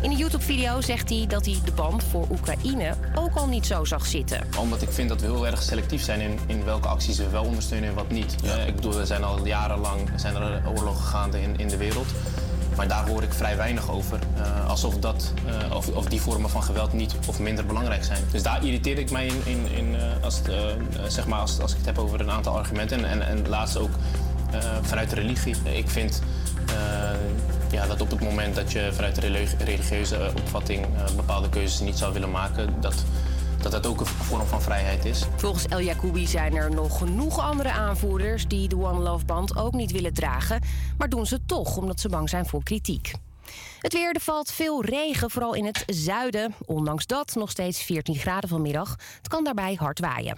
In de YouTube-video zegt hij dat hij de band voor Oekraïne ook al niet zo zag zitten. Omdat ik vind dat we heel erg selectief zijn in, in welke acties we wel ondersteunen en wat niet. Ja. Ik bedoel, er zijn al jarenlang zijn er oorlogen gaande in, in de wereld. Maar daar hoor ik vrij weinig over. Uh, alsof dat, uh, of, of die vormen van geweld niet of minder belangrijk zijn. Dus daar irriteer ik mij in, in, in uh, als, uh, zeg maar als, als ik het heb over een aantal argumenten. En, en, en laatst ook uh, vanuit de religie. Ik vind uh, ja, dat op het moment dat je vanuit de religie, religieuze opvatting uh, bepaalde keuzes niet zou willen maken, dat, dat dat ook een vorm van vrijheid is. Volgens El Yacoubi zijn er nog genoeg andere aanvoerders die de One Love band ook niet willen dragen, maar doen ze toch omdat ze bang zijn voor kritiek. Het weer, er valt veel regen, vooral in het zuiden. Ondanks dat nog steeds veertien graden vanmiddag. Het kan daarbij hard waaien.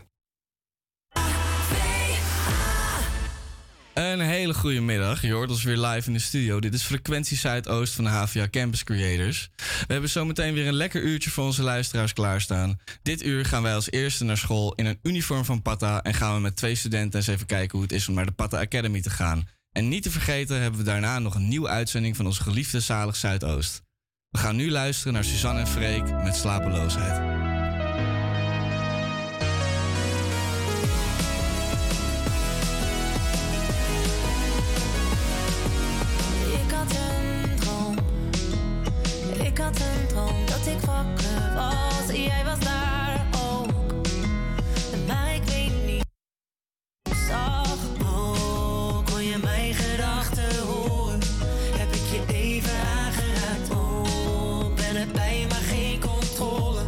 Een hele goede middag. Je hoort ons weer live in de studio. Dit is Frequentie Zuidoost van de HvA Campus Creators. We hebben zometeen weer een lekker uurtje voor onze luisteraars klaarstaan. Dit uur gaan wij als eerste naar school in een uniform van Patta en gaan we met twee studenten eens even kijken hoe het is om naar de Patta Academy te gaan. En niet te vergeten hebben we daarna nog een nieuwe uitzending van ons geliefde zalig Zuidoost. We gaan nu luisteren naar Suzanne en Freek met Slapeloosheid. Ik had een droom dat ik wakker was. Jij was daar ook. Maar ik weet niet hoe ik zag. Oh, kon je mijn gedachten horen? Heb ik je even aangeraakt? Oh, ben erbij maar geen controle.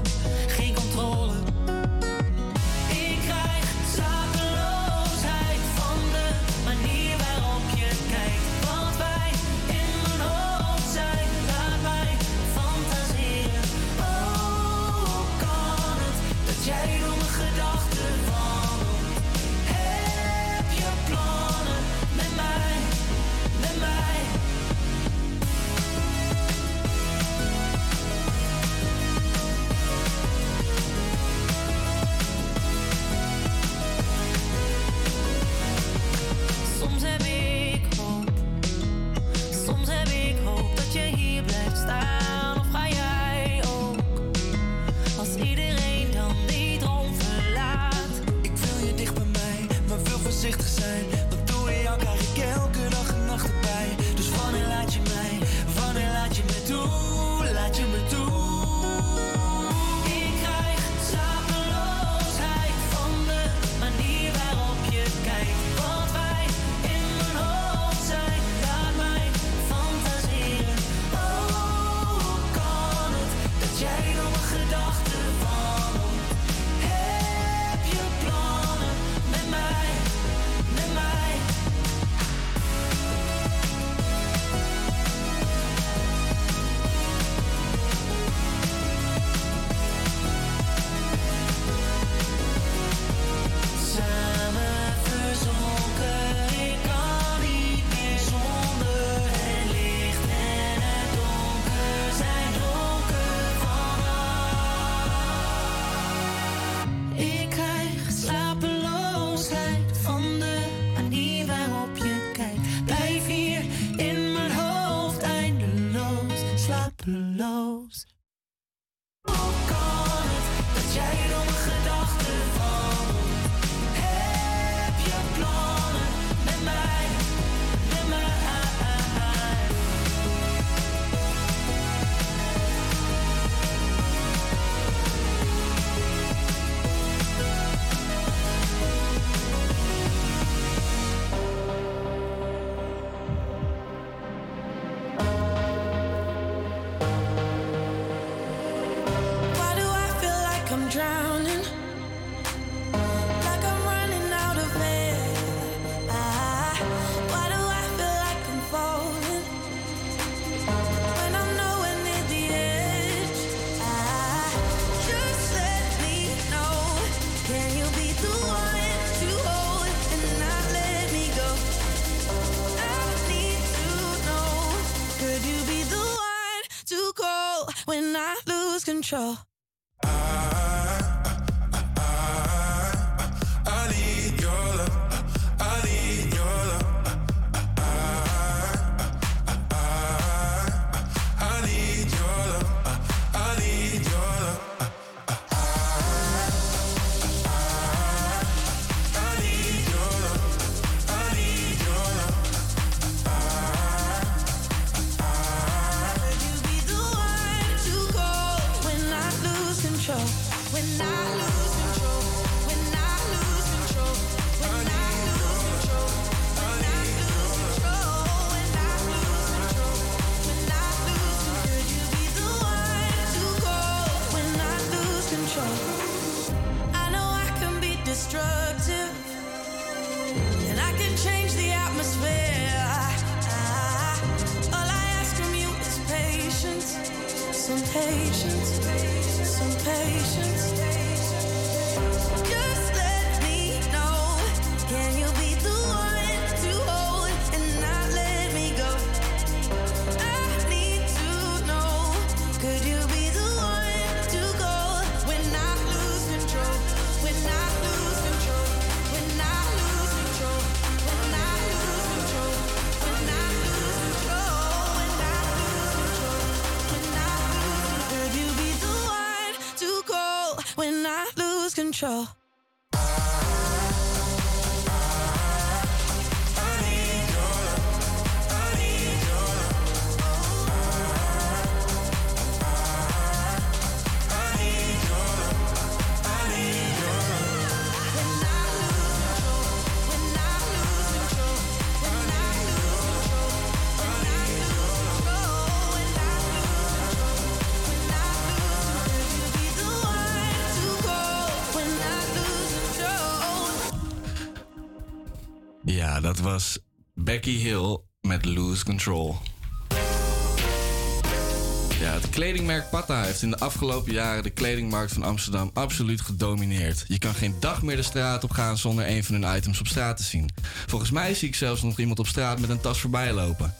Dat was Becky Hill met Lose Control. Ja, het kledingmerk Patta heeft in de afgelopen jaren de kledingmarkt van Amsterdam absoluut gedomineerd. Je kan geen dag meer de straat op gaan zonder een van hun items op straat te zien. Volgens mij zie ik zelfs nog iemand op straat met een tas voorbij lopen.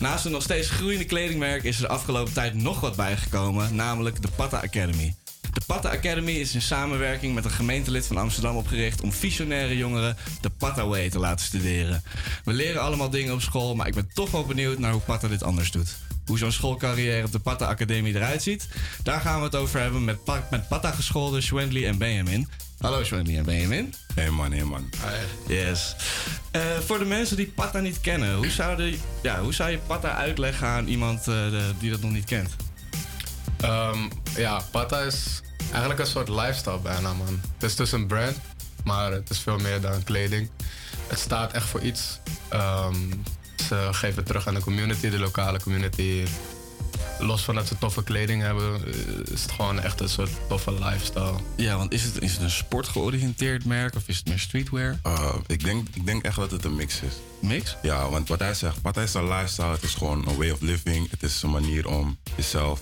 Naast een nog steeds groeiende kledingmerk is er de afgelopen tijd nog wat bijgekomen, namelijk de Patta Academy. De Patta Academy is in samenwerking met een gemeentelid van Amsterdam opgericht om visionaire jongeren de Patta Way te laten studeren. We leren allemaal dingen op school, maar ik ben toch wel benieuwd naar hoe Patta dit anders doet. Hoe zo'n schoolcarrière op de Patta Academy eruit ziet, daar gaan we het over hebben met, pa- met Patta geschoolden Schwentley en Benjamin. Hallo Schwentley en Benjamin. Hey man, hey man. Yes. Uh, voor de mensen die Patta niet kennen, hoe zou, de, ja, hoe zou je Patta uitleggen aan iemand uh, de, die dat nog niet kent? Um, ja, Patta is eigenlijk een soort lifestyle bijna, man. Het is dus een brand, maar het is veel meer dan kleding. Het staat echt voor iets. Um, ze geven het terug aan de community, de lokale community. Los van dat ze toffe kleding hebben, is het gewoon echt een soort toffe lifestyle. Ja, want is het, is het een sportgeoriënteerd merk of is het meer streetwear? Uh, ik, denk, ik denk echt dat het een mix is. Mix? Ja, want wat hij zegt, Patta is een lifestyle. Het is gewoon een way of living. Het is een manier om jezelf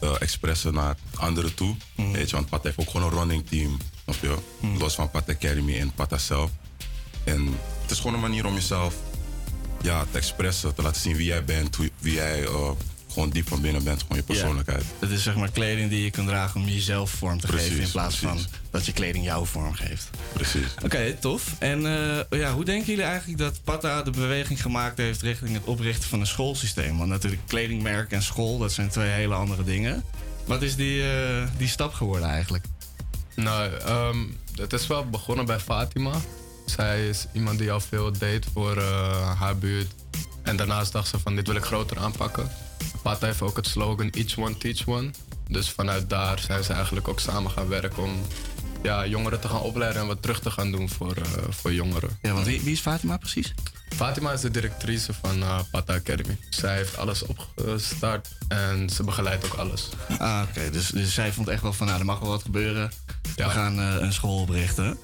te expressen naar anderen toe. Mm. Weet je, want Patta heeft ook gewoon een running team. Of je, mm. Los van Patta Academy en Patta zelf. En het is gewoon een manier om jezelf ja, te expressen, te laten zien wie jij bent, wie jij... Uh, gewoon diep van binnen bent, gewoon je persoonlijkheid. Yeah. Het is zeg maar kleding die je kunt dragen om jezelf vorm te precies, geven in plaats precies. van dat je kleding jouw vorm geeft. Precies. Oké, okay, tof. En uh, ja, hoe denken jullie eigenlijk dat Patta de beweging gemaakt heeft richting het oprichten van een schoolsysteem? Want natuurlijk kledingmerk en school, dat zijn twee hele andere dingen. Wat is die, uh, die stap geworden eigenlijk? Nou, um, het is wel begonnen bij Fatima. Zij is iemand die al veel deed voor uh, haar buurt. En daarnaast dacht ze van dit wil ik groter aanpakken. Patta heeft ook het slogan Each One Teach One. Dus vanuit daar zijn ze eigenlijk ook samen gaan werken om ja, jongeren te gaan opleiden en wat terug te gaan doen voor, uh, voor jongeren. Ja, want wie, wie is Fatima precies? Fatima is de directrice van uh, Patta Academy. Zij heeft alles opgestart en ze begeleidt ook alles. Ah, oké. Okay. Dus, dus zij vond echt wel van, nou, er mag wel wat gebeuren. Ja. We gaan uh, een school oprichten.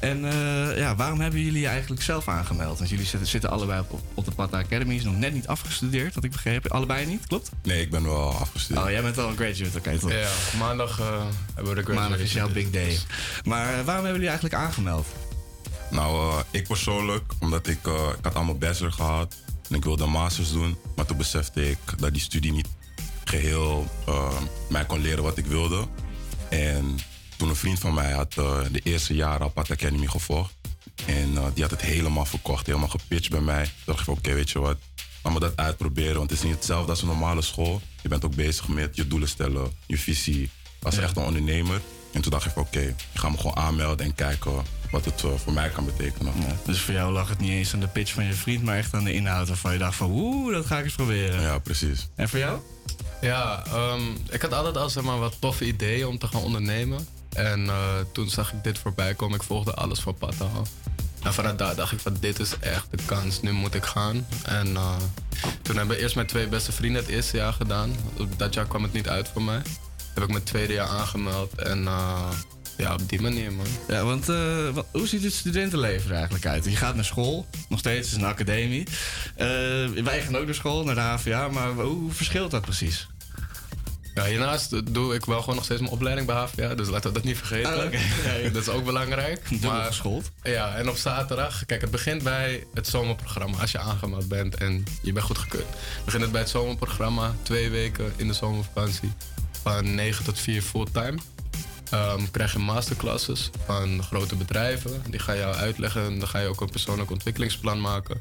En uh, ja, waarom hebben jullie je eigenlijk zelf aangemeld? Want jullie zitten, zitten allebei op, op de Patta Academy. Is nog net niet afgestudeerd, had ik begrepen. Allebei niet, klopt? Nee, ik ben wel afgestudeerd. Oh, jij bent wel een graduate, oké. Okay, ja, maandag uh, hebben we de graduate. Maandag is jouw big day. Maar uh, waarom hebben jullie eigenlijk aangemeld? Nou, uh, ik persoonlijk, omdat ik, uh, ik had allemaal bachelor gehad en ik wilde een masters doen. Maar toen besefte ik dat die studie niet geheel uh, mij kon leren wat ik wilde. En toen een vriend van mij had uh, de eerste jaren al Patta Academy gevolgd. En uh, die had het helemaal verkocht, helemaal gepitcht bij mij. Toen dacht ik, oké, okay, weet je wat, laten we dat uitproberen. Want het is niet hetzelfde als een normale school. Je bent ook bezig met je doelen stellen, je visie als ja. echt een ondernemer. En toen dacht ik, oké, okay, ik ga me gewoon aanmelden en kijken wat het voor mij kan betekenen. Ja, dus voor jou lag het niet eens aan de pitch van je vriend, maar echt aan de inhoud waarvan je dacht van, oeh, dat ga ik eens proberen. Ja, precies. En voor jou? Ja, um, ik had altijd al zeg maar wat toffe ideeën om te gaan ondernemen. En uh, toen zag ik dit voorbij komen, ik volgde alles van Patta. En vanuit daar dacht ik van, dit is echt de kans, nu moet ik gaan. En uh, toen hebben we eerst mijn twee beste vrienden het eerste jaar gedaan. Dat jaar kwam het niet uit voor mij. Heb ik mijn tweede jaar aangemeld en uh, ja, op die manier, man. Ja, want uh, wat, hoe ziet het studentenleven er eigenlijk uit? Je gaat naar school, nog steeds, het is een academie. Uh, wij gaan ook naar school, naar de H V A, maar hoe, hoe verschilt dat precies? Ja, hiernaast doe ik wel gewoon nog steeds mijn opleiding bij H V A, dus laten we dat niet vergeten. Ah, okay. Ja, dat is ook belangrijk. Dubbel geschoold. Ja, en op zaterdag, kijk, het begint bij het zomerprogramma. Als je aangemeld bent en je bent goedgekeurd, begint het bij het zomerprogramma, twee weken in de zomervakantie. Van negen tot vier fulltime. Um, krijg je masterclasses van grote bedrijven. Die ga je jou uitleggen en dan ga je ook een persoonlijk ontwikkelingsplan maken.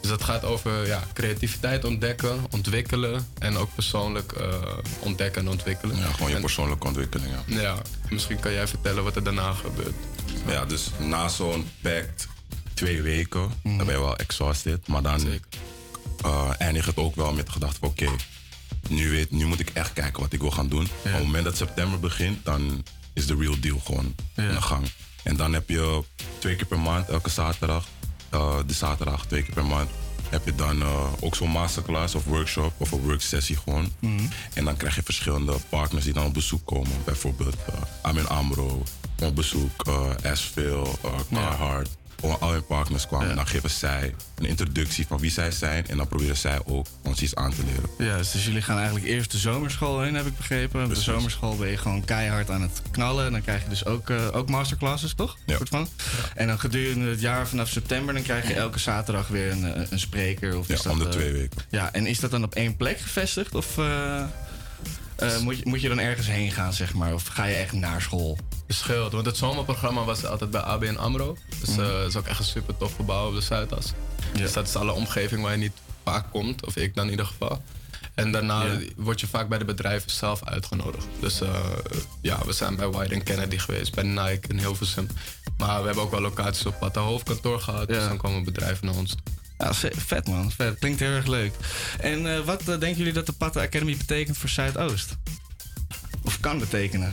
Dus dat gaat over ja, creativiteit ontdekken, ontwikkelen en ook persoonlijk uh, ontdekken en ontwikkelen. Ja, gewoon je en, persoonlijke ontwikkeling. Ja. ja, misschien kan jij vertellen wat er daarna gebeurt. Ja, dus na zo'n pact twee weken, mm. dan ben je wel exhausted. Maar dan uh, eindigt het ook wel met de gedachte van oké. Okay, Nu, weet, nu moet ik echt kijken wat ik wil gaan doen. Ja. Op het moment dat september begint, dan is de real deal gewoon ja. aan de gang. En dan heb je twee keer per maand, elke zaterdag, uh, de zaterdag twee keer per maand, heb je dan uh, ook zo'n masterclass of workshop of een worksessie gewoon. Mm-hmm. En dan krijg je verschillende partners die dan op bezoek komen. Bijvoorbeeld uh, Amin Amro, op bezoek, uh, Asheville, uh, Carhartt. Ja. Gewoon al hun partners kwamen. Ja. En dan geven zij een introductie van wie zij zijn. En dan proberen zij ook ons iets aan te leren. Ja, dus jullie gaan eigenlijk eerst de zomerschool heen, heb ik begrepen. Precies. De zomerschool ben je gewoon keihard aan het knallen. En dan krijg je dus ook, uh, ook masterclasses, toch? Ja. Soort van. Ja. En dan gedurende het jaar vanaf september... dan krijg je elke zaterdag weer een, een spreker. Of ja, is dat, om de twee weken. Ja, en is dat dan op één plek gevestigd? Of uh, uh, moet, je, moet je dan ergens heen gaan, zeg maar? Of ga je echt naar school? Scheelt, want het zomerprogramma was altijd bij A B N AMRO. Dus uh, dat is ook echt een super tof gebouw op de Zuidas. Ja. Dus dat is alle omgeving waar je niet vaak komt, of ik dan in ieder geval. En daarna ja. word je vaak bij de bedrijven zelf uitgenodigd. Dus uh, ja, we zijn bij Wyden en Kennedy geweest, bij Nike en Hilversum. Maar we hebben ook wel locaties op Patta hoofdkantoor gehad, ja. dus dan komen bedrijven naar ons toe. Ja, vet man, vet. Klinkt heel erg leuk. En uh, wat uh, denken jullie dat de Patta Academy betekent voor Zuidoost? Of kan betekenen?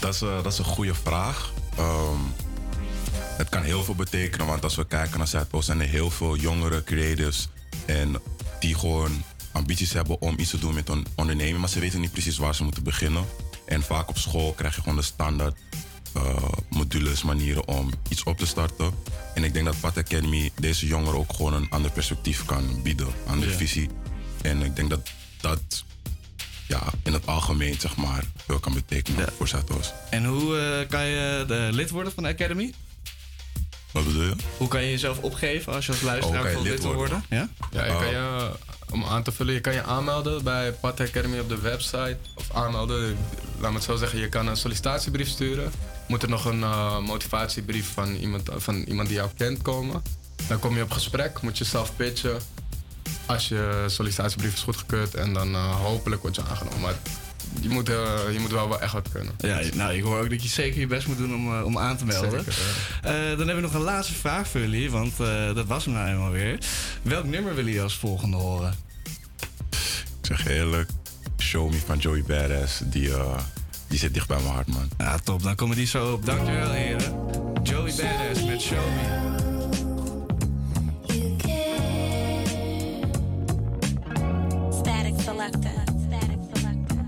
Dat is, uh, dat is een goede vraag. Um, het kan heel veel betekenen, want als we kijken naar Zuidoost zijn er heel veel jongere creators en die gewoon ambities hebben om iets te doen met een onderneming, maar ze weten niet precies waar ze moeten beginnen. En vaak op school krijg je gewoon de standaard uh, modules, manieren om iets op te starten. En ik denk dat Patta Academy deze jongeren ook gewoon een ander perspectief kan bieden, een andere ja. visie. En ik denk dat dat... ja, in het algemeen, zeg maar, veel kan betekenen ja. voor Zuidoost. En hoe uh, kan je de lid worden van de Academy? Wat bedoel je? Hoe kan je jezelf opgeven als je als luisteraar oh, van lid wil worden? Ja, ja je uh, kan je, om aan te vullen, je kan je aanmelden bij Patta Academy op de website. Of aanmelden, laat me het zo zeggen, je kan een sollicitatiebrief sturen. Moet er nog een uh, motivatiebrief van iemand, van iemand die jou kent komen. Dan kom je op gesprek, moet je zelf pitchen. Als je sollicitatiebrief is goedgekeurd en dan uh, hopelijk word je aangenomen. Maar je moet, uh, je moet wel, wel echt wat kunnen. Ja, nou, ik hoor ook dat je zeker je best moet doen om, uh, om aan te melden. Zeker, ja. uh, dan hebben we nog een laatste vraag voor jullie, want uh, dat was hem nou eenmaal weer. Welk nummer willen jullie als volgende horen? Ik zeg eerlijk, Show Me van Joey Badass, die, uh, die zit dicht bij mijn hart, man. Ja, top. Dan komen die zo op. Dankjewel, heren. Joey Badass met Show Me. Selector, static selector.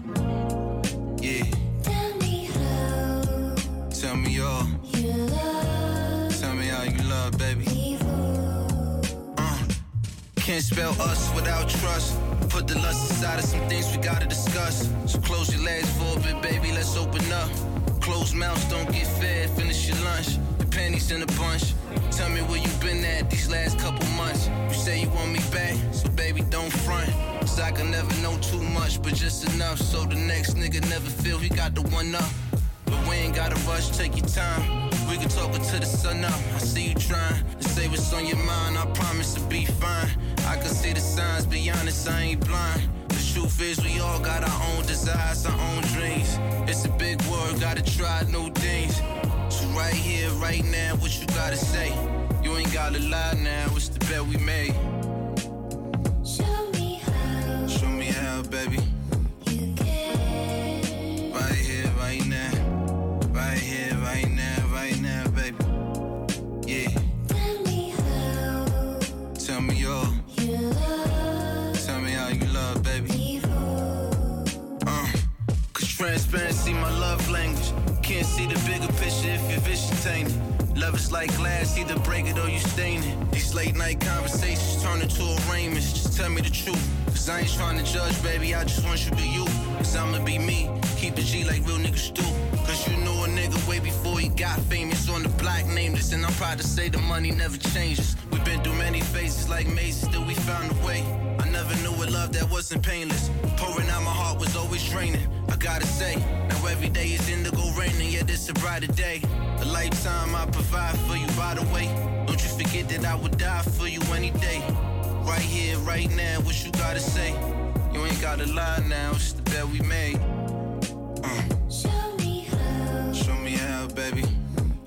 Yeah. Tell me how. Tell me all. You love. Tell me how you love, baby. Evil. Uh. Can't spell us without trust. Put the lust aside of some things we gotta discuss. So close your legs for a bit, baby. Let's open up. Closed mouths don't get fed. Finish your lunch. Your panties in a bunch. Tell me where you been at these last couple months. You say you want me back, so baby don't front. Cause I can never know too much, but just enough. So the next nigga never feel he got the one up. But we ain't gotta rush, take your time. We can talk until the sun up. I see you trying to say what's on your mind. I promise to be fine. I can see the signs, be honest, I ain't blind. The truth is we all got our own desires, our own dreams. It's a big world, gotta try new things. So right here, right now, what you gotta say? You ain't gotta lie now, it's the bet we made. Show me how. Show me how, baby. You can. Right here, right now. Right here, right now, right now, baby. Yeah. Tell me how. Tell me all. You love. Tell me how you love, baby. Evil. Uh, cause transparency, my love language. Can't see the bigger picture if your vision tainted. Love is like glass, either break it or you stain it. These late night conversations turn into arraignments. Just tell me the truth, cause I ain't trying to judge, baby. I just want you to be you, cause I'ma be me. Keep it G like real niggas do. Cause you knew a nigga way before he got famous. On the block named us, and I'm proud to say the money never changes. We've been through many phases like mazes, still we found a way. I never knew a love that wasn't painless. Pouring out my heart was always draining. I gotta say, now every day is indigo raining, yet it's a brighter day. A lifetime I provide for you, by the way. Don't you forget that I would die for you any day. Right here, right now, what you gotta say? You ain't gotta lie now, it's the bet we made. Uh. Show me how. Show me how, baby.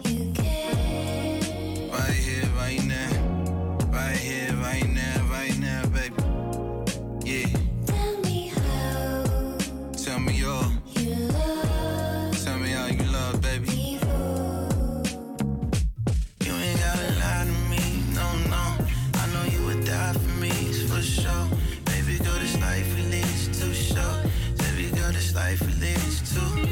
You can. Right here, right now. Right here, right now, right now, baby. Yeah. Tell me how. Tell me all. You love. Tell me how you love, baby. Evil. You ain't gotta lie to me, no, no. I know you would die for me, it's for sure. Baby girl, this life we live is too short. Baby girl, this life we live is too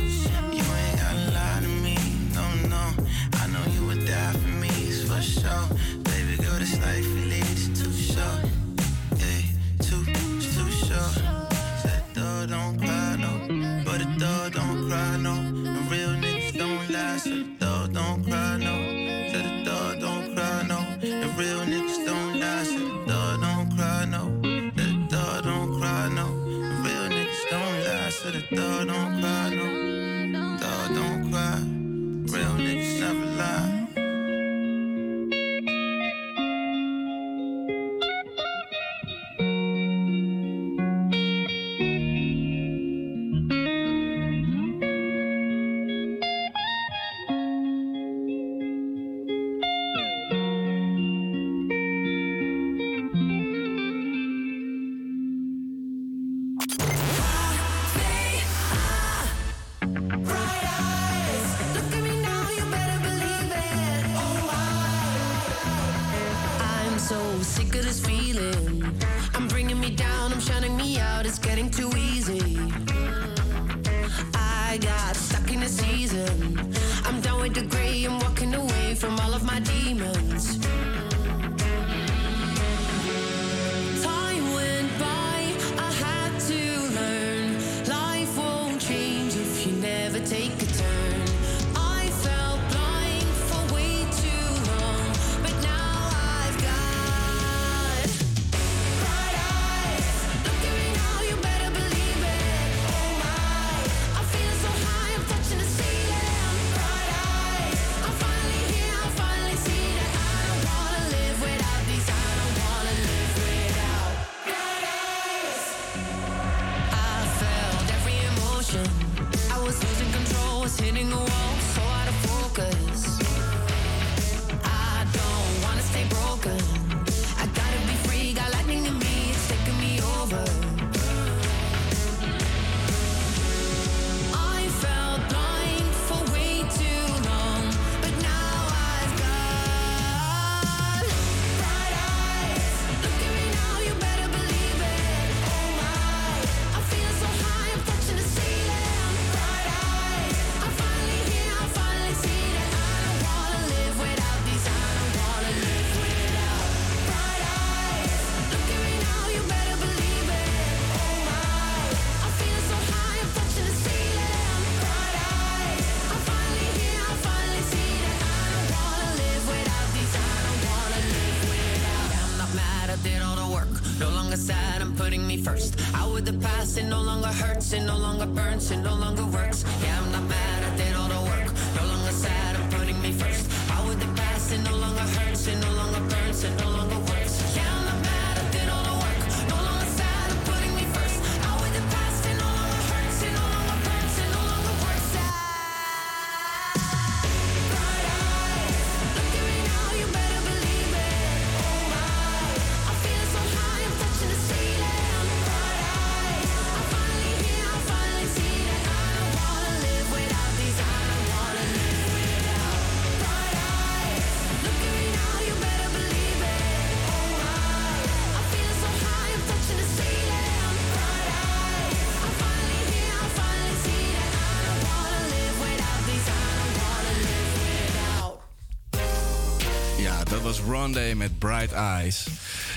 Met Bright Eyes.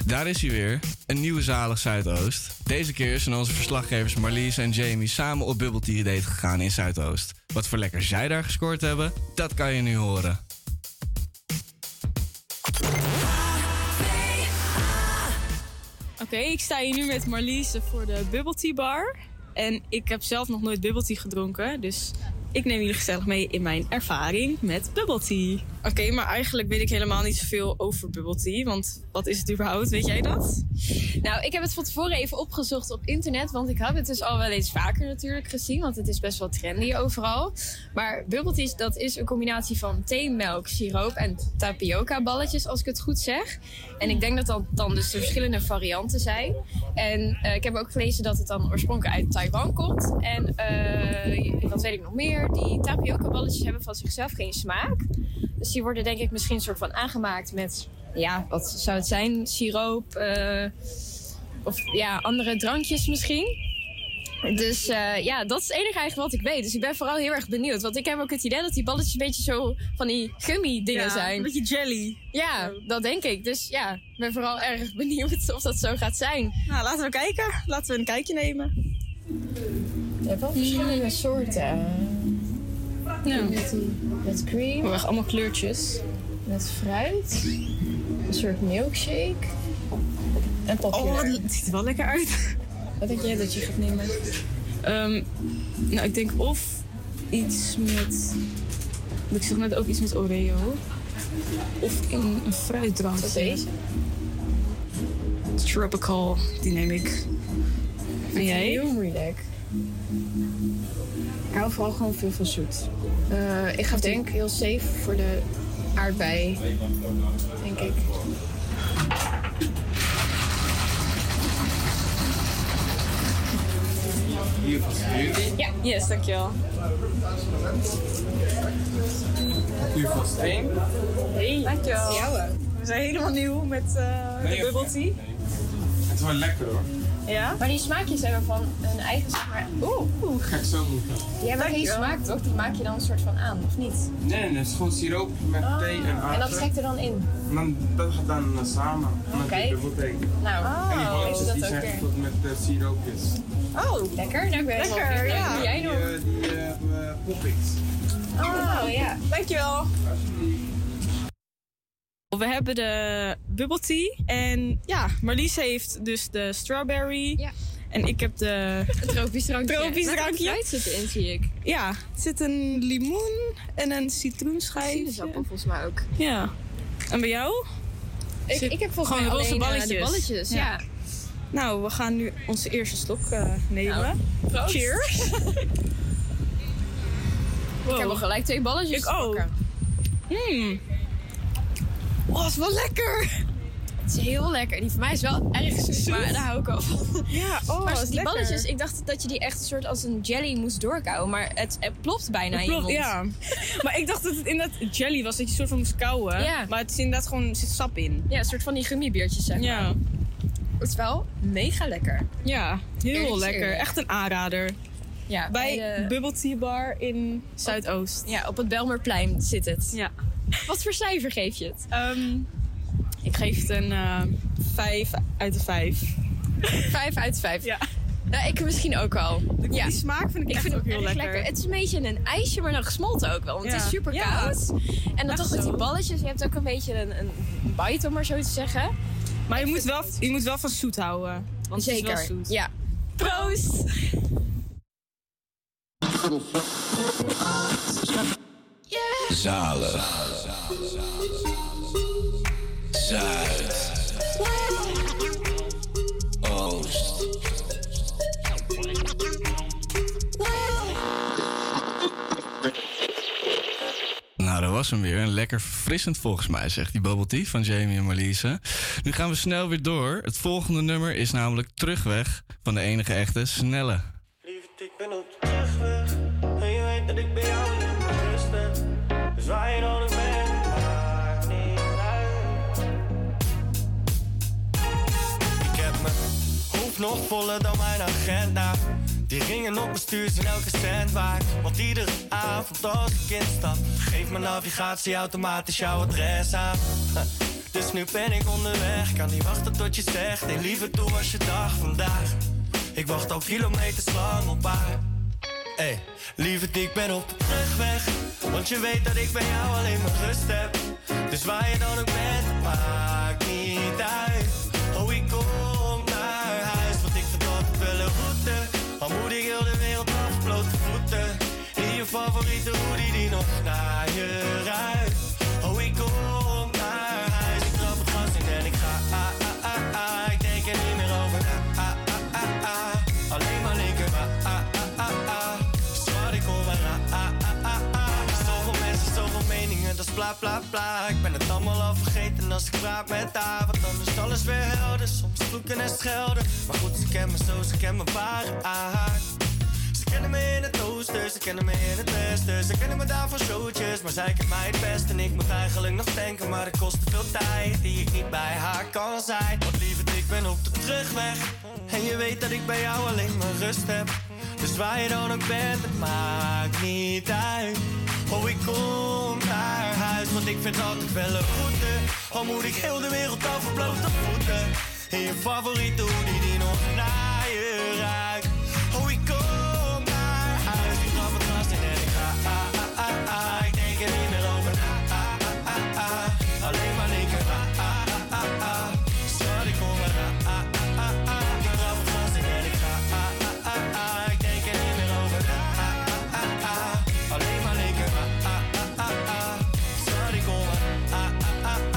Daar is hij weer, een nieuwe zalig Zuidoost. Deze keer zijn onze verslaggevers Marliese en Jamie samen op Bubble Tea Date gegaan in Zuidoost. Wat voor lekker zij daar gescoord hebben, dat kan je nu horen. Oké, okay, ik sta hier nu met Marliese voor de Bubble Tea Bar. En ik heb zelf nog nooit Bubble Tea gedronken, dus... ik neem jullie gezellig mee in mijn ervaring met bubble tea. Oké, okay, maar eigenlijk weet ik helemaal niet zoveel over bubble tea. Want wat is het überhaupt? Weet jij dat? Nou, ik heb het van tevoren even opgezocht op internet. Want ik had het dus al wel eens vaker natuurlijk gezien. Want het is best wel trendy overal. Maar bubble tea, dat is een combinatie van theemelk, siroop en tapioca balletjes. Als ik het goed zeg. En ik denk dat dat dan dus de verschillende varianten zijn. En uh, ik heb ook gelezen dat het dan oorspronkelijk uit Taiwan komt. En uh, wat weet ik nog meer? Die tapioca balletjes hebben van zichzelf geen smaak. Dus die worden denk ik misschien een soort van aangemaakt met... ja, wat zou het zijn? Siroop uh, of ja, andere drankjes misschien. Dus uh, ja, dat is het enige eigenlijk wat ik weet. Dus ik ben vooral heel erg benieuwd. Want ik heb ook het idee dat die balletjes een beetje zo van die gummy dingen ja, zijn. Een beetje jelly. Ja, dat denk ik. Dus ja, ik ben vooral erg benieuwd of dat zo gaat zijn. Nou, laten we kijken. Laten we een kijkje nemen. Je hebt wel verschillende soorten. Ja. Met cream. We hebben allemaal kleurtjes. Met fruit. Een soort milkshake. En papier. Oh, het ziet er wel lekker uit. Wat denk jij dat je gaat nemen? Um, nou, ik denk of iets met... Ik zag net ook iets met Oreo. Of in een fruitdrank. Wat is Tropical, die neem ik. En jij? Heel moeilijk. Ik hou vooral gewoon veel van zoet. Uh, ik ga denk heel safe voor de aardbei. Denk ik. Ja, yes, dankjewel. Uw vaste ding. Hey, dankjewel. We zijn helemaal nieuw met uh, de bubble tea. Het is wel lekker hoor. Ja? Maar die smaakjes hebben van hun eigen smaak. Oeh, oeh. Ga ik zo moeten. Jij hebt geen smaak toch? Die maak je dan een soort van aan, of niet? Nee, nee, het is gewoon siroop met oh. thee en water. En dat trekt er dan in? En dan, dat gaat dan uh, samen. Oké. Okay. Nou, oh. En die balletjes die zijn gevuld met uh, siroopjes. Oh, lekker. Nou, ik ben lekker, ja. En jij nog? Die, die uh, poppings. Oh, oh, ja. Dankjewel. We hebben de bubble tea en ja, Marliese heeft dus de strawberry ja. en ik heb de een tropisch drankje. Tropisch drankje. Fruit zit erin, zie ik. Ja, er zit een limoen en een citroenschijf. Sinaasappel volgens mij ook. Ja. En bij jou? Ik, ik heb volgens mij roze balletjes. De balletjes. Ja. ja. Nou, we gaan nu onze eerste slok uh, nemen. Nou, cheers. Wow. Ik heb al gelijk twee balletjes. Ik ook. Hmm. Oh, het is wel lekker. Het is heel lekker. Die voor mij is wel erg zoet, maar daar hou ik al van. Ja, oh, maar die lekker. Balletjes, ik dacht dat je die echt een soort als een jelly moest doorkauwen, maar het, het plopt bijna het in plopt, je mond. Ja. Maar ik dacht dat het inderdaad jelly was, dat je een soort van moest kauwen. Ja. Maar het is inderdaad gewoon, er zit sap in. Ja, een soort van die gummibiertjes zeg maar. Ja. Het is wel mega lekker. Ja, heel Eerlijk lekker. Eerlijk. Echt een aanrader. Ja, bij bij de Bubble Tea Bar in Zuidoost. Op, ja, op het Bijlmerplein zit het. Ja. Wat voor cijfer geef je het? Um, ik geef het een uh, vijf uit de vijf. vijf uit de vijf? Ja. Nou, ik misschien ook al. De ja. Die smaak vind ik, ik echt vind ook heel lekker. lekker. Het is een beetje een ijsje, maar dan gesmolten ook wel. Want ja. Het is super koud. Ja. En dan toch met die balletjes. Je hebt ook een beetje een, een bite, om maar zo te zeggen. Maar je moet, wel, je moet wel van zoet houden. Want zeker. Het is wel zoet. Ja. Proost! Yeah. Zalig. Zuid. Oost. Nou, dat was hem weer. Lekker verfrissend volgens mij, zegt die bubble tea van Jamie en Marliese. Nu gaan we snel weer door. Het volgende nummer is namelijk Terugweg van de enige echte Snelle. Lieverd, ik ben op terugweg. En je weet dat ik bij jou niet meer rust ben. Dus waar je dan ook bent, maakt niet uit. Ik heb mijn hoofd nog voller dan mijn agenda. Die ringen op mijn stuur zijn elke cent waard. Want iedere avond als ik instap, geef mijn navigatie automatisch jouw adres aan. Dus nu ben ik onderweg, kan niet wachten tot je zegt. Nee, liever toe als je dag vandaag. Ik wacht al kilometers lang op haar. Hey, lieverd, ik ben op de terugweg. Want je weet dat ik bij jou alleen maar rust heb. Dus waar je dan ook bent, maakt niet uit. Oh, ik kom naar huis, want ik verdorp wel een route. Al moet ik heel de wereld af, blote voeten. In je favoriete hoodie die nog naar je ruikt. Oh, ik kom naar huis, ik trap het gas in en ik ga ah, ah, ah, ah. Ik denk er niet meer over ah, ah, ah, ah, ah. Alleen maar linker ah, ah, ah, ah, ah. Schat, ik hoor maar ah, ah, ah, ah, ah. Zoveel mensen, zoveel meningen, dat is bla, bla, bla. Ik ben het allemaal al vergeten als ik praat met haar. Want dan is alles weer helder, soms vloeken en schelden. Maar goed, ze kennen me zo, ze kennen me ware aard. Ze kennen me in het oosten, ze kennen me in het westen. Ze kennen me daar voor showtjes, maar zij kent mij het best. En ik moet eigenlijk nog denken, maar het kost te veel tijd die ik niet bij haar kan zijn. Want lieverd, ik ben op de terugweg. En je weet dat ik bij jou alleen maar rust heb. Dus waar je dan ook bent, het maakt niet uit. Oh, ik kom naar huis, want ik vind altijd wel een route. Al moet ik heel de wereld af op blote voeten. En je favoriete hoodie die nog naar je ruikt. Oh, ik kom naar huis, ik trap het gras in en ik ga, ah, ah, ah, ah. Ik denk er niet meer over, ah, ah, ah, ah, ah. Alleen maar linker, ah, ah, ah, ah, ah. Zat ik kom maar, ah, ah, ah, ah. Ik trap het gras in en ik ga, ah, ah, ah, ah. Ik denk er niet meer over, ah, ah, ah, ah. Alleen maar linker, ah, ah, ah, ah. Zat ik kom maar, ah, ah, ah, ah.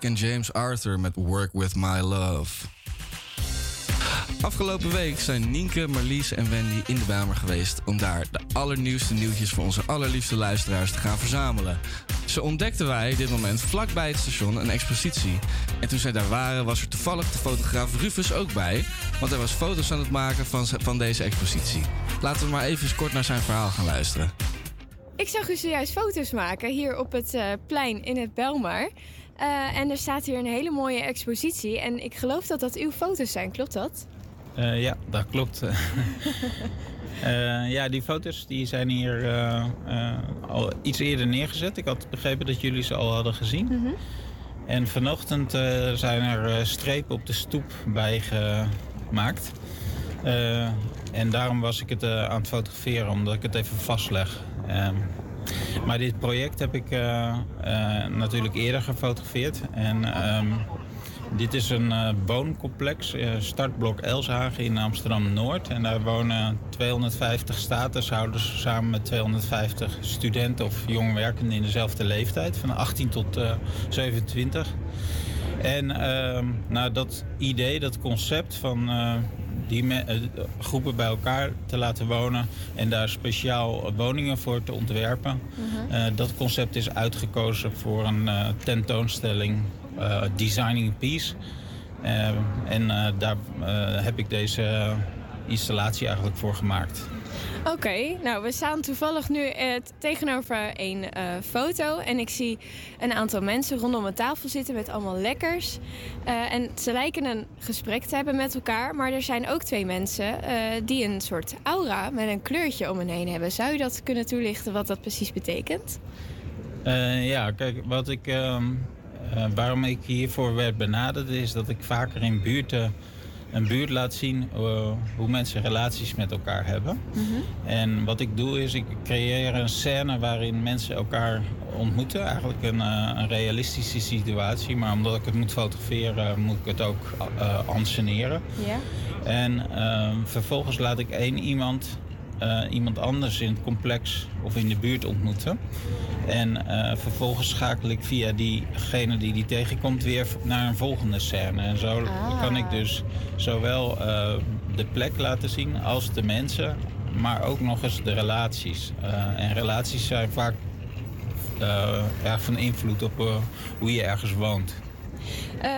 En James Arthur met Work With My Love. Afgelopen week zijn Nienke, Marliese en Wendy in de Bijlmer geweest om daar de allernieuwste nieuwtjes voor onze allerliefste luisteraars te gaan verzamelen. Ze ontdekten wij dit moment vlakbij het station een expositie. En toen zij daar waren was er toevallig de fotograaf Rufus ook bij, want hij was foto's aan het maken van, van deze expositie. Laten we maar even kort naar zijn verhaal gaan luisteren. Ik zag u zojuist foto's maken hier op het uh, plein in het Bijlmer. Uh, en er staat hier een hele mooie expositie. En ik geloof dat dat uw foto's zijn, klopt dat? Uh, ja, dat klopt. uh, ja, die foto's die zijn hier uh, uh, al iets eerder neergezet. Ik had begrepen dat jullie ze al hadden gezien. Mm-hmm. En vanochtend uh, zijn er strepen op de stoep bijgemaakt. Uh, en daarom was ik het uh, aan het fotograferen, omdat ik het even vastleg. Uh, Maar dit project heb ik uh, uh, natuurlijk eerder gefotografeerd. En um, dit is een uh, wooncomplex, uh, startblok Elshagen in Amsterdam-Noord. En daar wonen tweehonderdvijftig statushouders samen met tweehonderdvijftig studenten of jongwerkenden in dezelfde leeftijd, van achttien tot uh, zevenentwintig. En uh, nou, dat idee, dat concept van uh, die me, uh, groepen bij elkaar te laten wonen en daar speciaal woningen voor te ontwerpen. Mm-hmm. Uh, dat concept is uitgekozen voor een uh, tentoonstelling uh, Designing Peace. Uh, en uh, daar uh, heb ik deze installatie eigenlijk voor gemaakt. Oké, okay, nou we staan toevallig nu eh, tegenover een uh, foto en ik zie een aantal mensen rondom een tafel zitten met allemaal lekkers. Uh, en ze lijken een gesprek te hebben met elkaar, maar er zijn ook twee mensen uh, die een soort aura met een kleurtje om hen heen hebben. Zou je dat kunnen toelichten wat dat precies betekent? Uh, ja, kijk, wat ik, uh, uh, waarom ik hiervoor werd benaderd is dat ik vaker in buurten... een buurt laat zien uh, hoe mensen relaties met elkaar hebben. Mm-hmm. En wat ik doe is, ik creëer een scène waarin mensen elkaar ontmoeten. Eigenlijk een, uh, een realistische situatie, maar omdat ik het moet fotograferen, moet ik het ook uh, anseneren. Yeah. En uh, vervolgens laat ik één iemand, uh, iemand anders in het complex of in de buurt ontmoeten. En uh, vervolgens schakel ik via diegene die die tegenkomt weer naar een volgende scène. En zo ah. kan ik dus zowel uh, de plek laten zien als de mensen, maar ook nog eens de relaties. Uh, en relaties zijn vaak uh, erg van invloed op uh, hoe je ergens woont. Uh,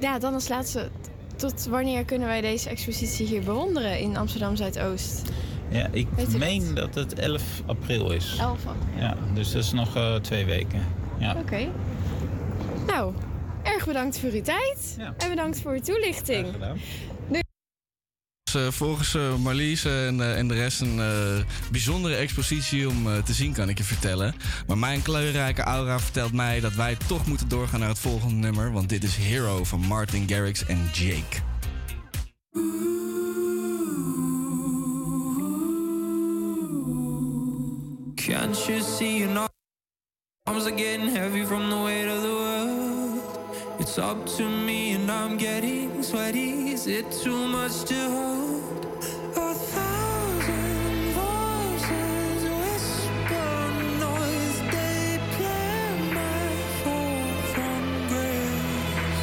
ja, dan als laatste, tot wanneer kunnen wij deze expositie hier bewonderen in Amsterdam Zuidoost? Ja, ik meen dat? dat het elf april is. elf april. Ja, dus dat is nog uh, twee weken. Ja. Oké. Okay. Nou, erg bedankt voor uw tijd. Ja. En bedankt voor uw toelichting. Graag gedaan. Nu... Uh, volgens uh, Marliese en, uh, en de rest een uh, bijzondere expositie om uh, te zien, kan ik je vertellen. Maar mijn kleurrijke aura vertelt mij dat wij toch moeten doorgaan naar het volgende nummer. Want dit is Hero van Martin Garrix en Jake. Can't you see your arms are getting heavy from the weight of the world? It's up to me and I'm getting sweaty. Is it too much to hold? A thousand voices whisper noise. They play my fall from grace.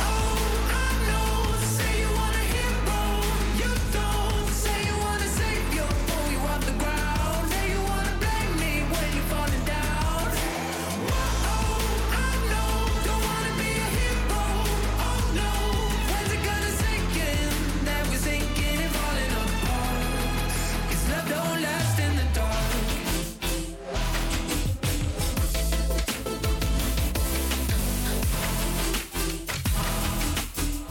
Oh, I know. Say you want a hero. You don't. Say you want a savior. Pull you off the ground. Now you want to blame me when you're falling down. Oh, I know. Don't want to be a hero. Oh no. When's it gonna sink in? That we're sinking and falling apart. 'Cause love don't last in the dark. Can't you see you got old? You waited too long and you let time go. Place your bets when it all comes down. Fold your cards and you blame the house.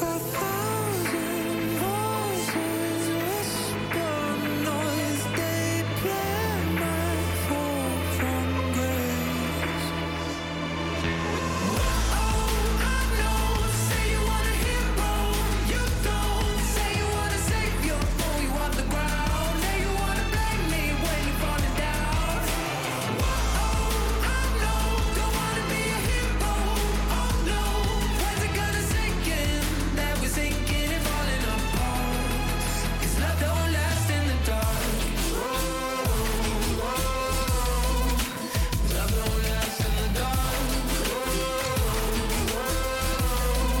A thousand voices whisper noise. They play my fall from grace. Oh, I know. Say you want a hero. You don't. Say you want a savior. Pull you off the ground. Now you want to blame me when you're falling down. Oh, I know. Don't want to be a hero. Oh no. When's it gonna sink in? That we're sinking and falling apart. 'Cause love don't last in the dark. Love don't last in the dark.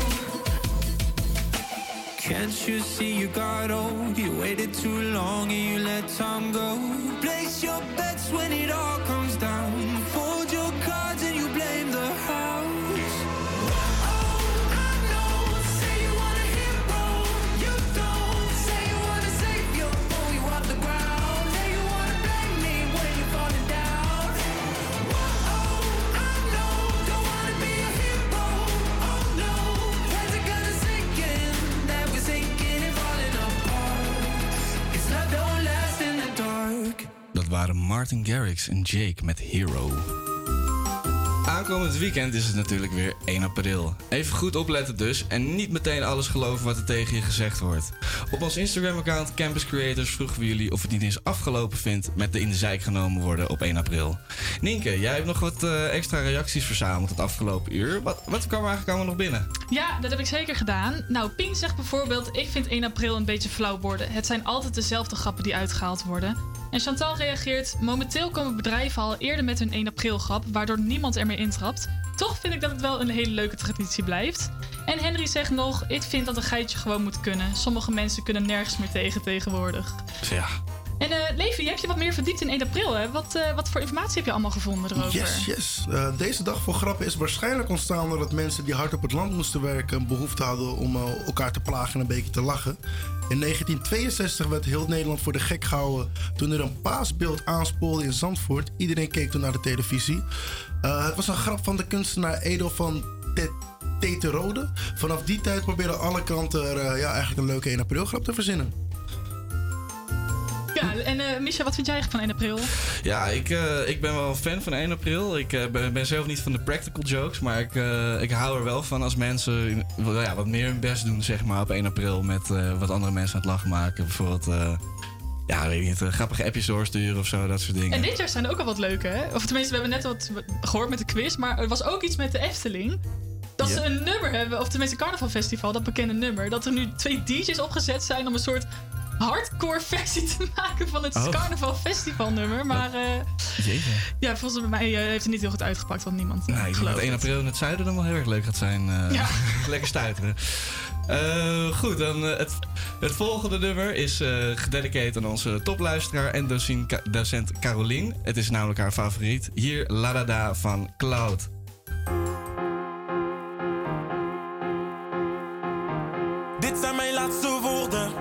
Can't you see you got old? You waited too long and you let time go. Place your bets when it all comes down. Fold your cards and you blame the house. Oh, I know. Say you want a hero. You don't. Say you want a savior. Pull you off the ground. Now you want to blame me when you're falling down. Oh, I know. Don't want to be a hero. Oh no. When's it gonna sink in? That we're sinking and falling apart. 'Cause love don't last in the dark. Dat waren Martin Garrix en Jake met Hero. Aankomend weekend is het natuurlijk weer één april. Even goed opletten dus en niet meteen alles geloven wat er tegen je gezegd wordt. Op ons Instagram-account Campus Creators vroegen we jullie of het niet eens afgelopen vindt met de in de zijk genomen worden op één april. Nienke, jij hebt nog wat uh, extra reacties verzameld het afgelopen uur. Wat, wat kwam er eigenlijk allemaal nog binnen? Ja, dat heb ik zeker gedaan. Nou, Pien zegt bijvoorbeeld, ik vind één april een beetje flauw worden. Het zijn altijd dezelfde grappen die uitgehaald worden. En Chantal reageert, momenteel komen bedrijven al eerder met hun één april grap, waardoor niemand er meer intrapt. Toch vind ik dat het wel een hele leuke traditie blijft. En Henry zegt nog, ik vind dat een geitje gewoon moet kunnen. Sommige mensen kunnen nergens meer tegen tegenwoordig. Ja. En uh, Levi, je hebt je wat meer verdiept in één april, hè? Wat, uh, wat voor informatie heb je allemaal gevonden erover? Yes, yes. Uh, deze dag voor grappen is waarschijnlijk ontstaan doordat mensen die hard op het land moesten werken behoefte hadden om uh, elkaar te plagen en een beetje te lachen. In negentien tweeënzestig werd heel Nederland voor de gek gehouden toen er een paasbeeld aanspoelde in Zandvoort. Iedereen keek toen naar de televisie. Uh, het was een grap van de kunstenaar Edel van Teterode. Vanaf die tijd probeerden alle kanten uh, ja, eigenlijk een leuke één april grap te verzinnen. Ja, en uh, Misha, wat vind jij eigenlijk van één april? Ja, ik, uh, ik ben wel fan van één april. Ik uh, ben, ben zelf niet van de practical jokes, maar ik, uh, ik hou er wel van als mensen well, ja, wat meer hun best doen, zeg maar, op één april met uh, wat andere mensen aan het lachen maken. Bijvoorbeeld, uh, ja, weet ik niet, uh, grappige appjes doorsturen of zo, dat soort dingen. En dit jaar zijn er ook al wat leuke, hè? Of tenminste, we hebben net wat gehoord met de quiz, maar er was ook iets met de Efteling. Dat ja. ze een nummer hebben, of tenminste een carnavalfestival, dat bekende nummer, dat er nu twee D J's opgezet zijn om een soort hardcore versie te maken van het oh. carnaval festival nummer, maar uh, ja, volgens mij uh, heeft het niet heel goed uitgepakt, want niemand nou, ik geloof dat één april in het zuiden dan wel heel erg leuk gaat zijn. Uh, ja. Lekker stuiteren. Uh, goed, dan uh, het, het volgende nummer is uh, gededicateerd aan onze topluisteraar en docent, docent Carolien. Het is namelijk haar favoriet. Hier La Da Da van Cloud. Dit zijn mijn laatste woorden.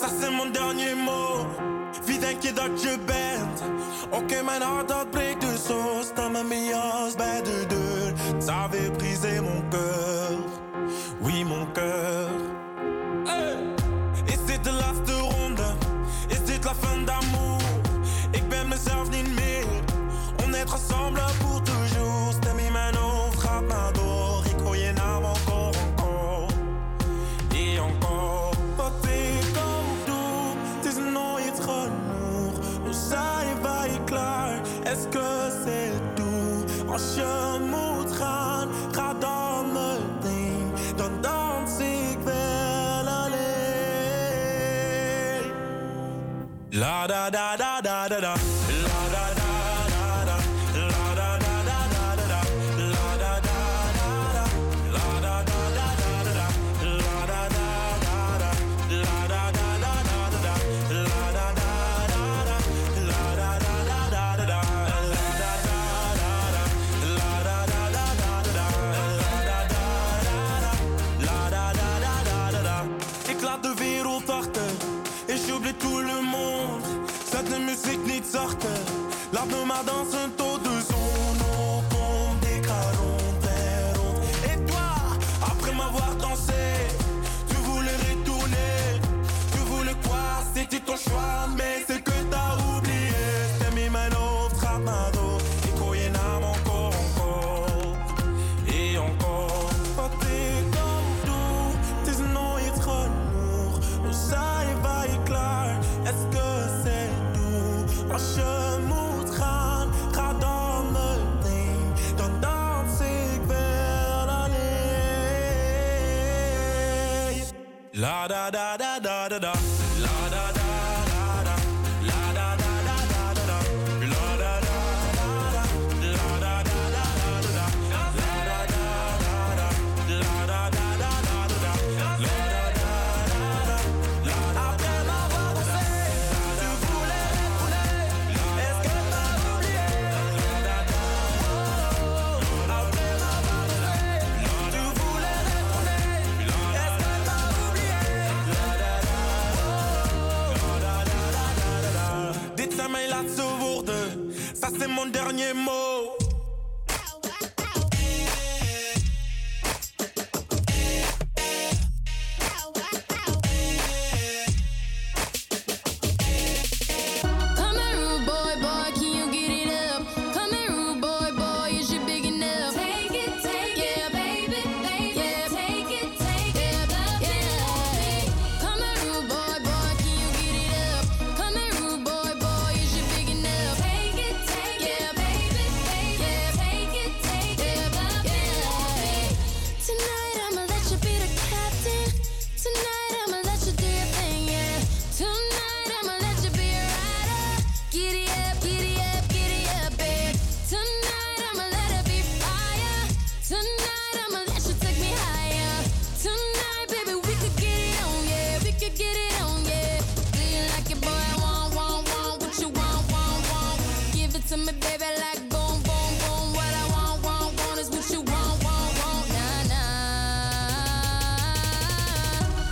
Ça c'est mon dernier mot. Wie denk je dat je bent? Oké, mijn hart dat breekt dus zo. Staan mijn mias bij de deur. Ça veut briser mon cœur. Oui, mon cœur. Hey! Is dit de laatste ronde? Is dit la fin d'amour? Ik ben mezelf niet meer. On est ensemble pour toujours. Stem in mijn hoofd gaat maar door. Ik hoor je naam encore, encore. Et encore. Est-ce que c'est tout? Als je moet gaan, ga dan meteen. Dan dans ik wel alleen. La da da da da da da. Zachter, laat me maar dansen tot de zon opkomt. Ik ga rond en rond. Et toi, après m'avoir dansé, tu voulais retourner. Tu voulais quoi? C'était ton choix, mais c'est que t'as oublié. Stem in mijn hoofd gaat maar door. Ik hoor je naam encore, encore. Et encore. Wat ik ook doe, het is nooit genoeg. Nu zijn wij klaar. Est-ce que c'est? Als je moet gaan, ga dan meteen. Dan dans ik wel alleen. La da da da da da da. La da da. C'est mon dernier mot. Come here, rude boy, boy, can you get it up? Come here, rude boy, boy, is you big enough? me, baby, like boom, boom, boom. What I want, want, want is what you want, want, want. Nah, nah.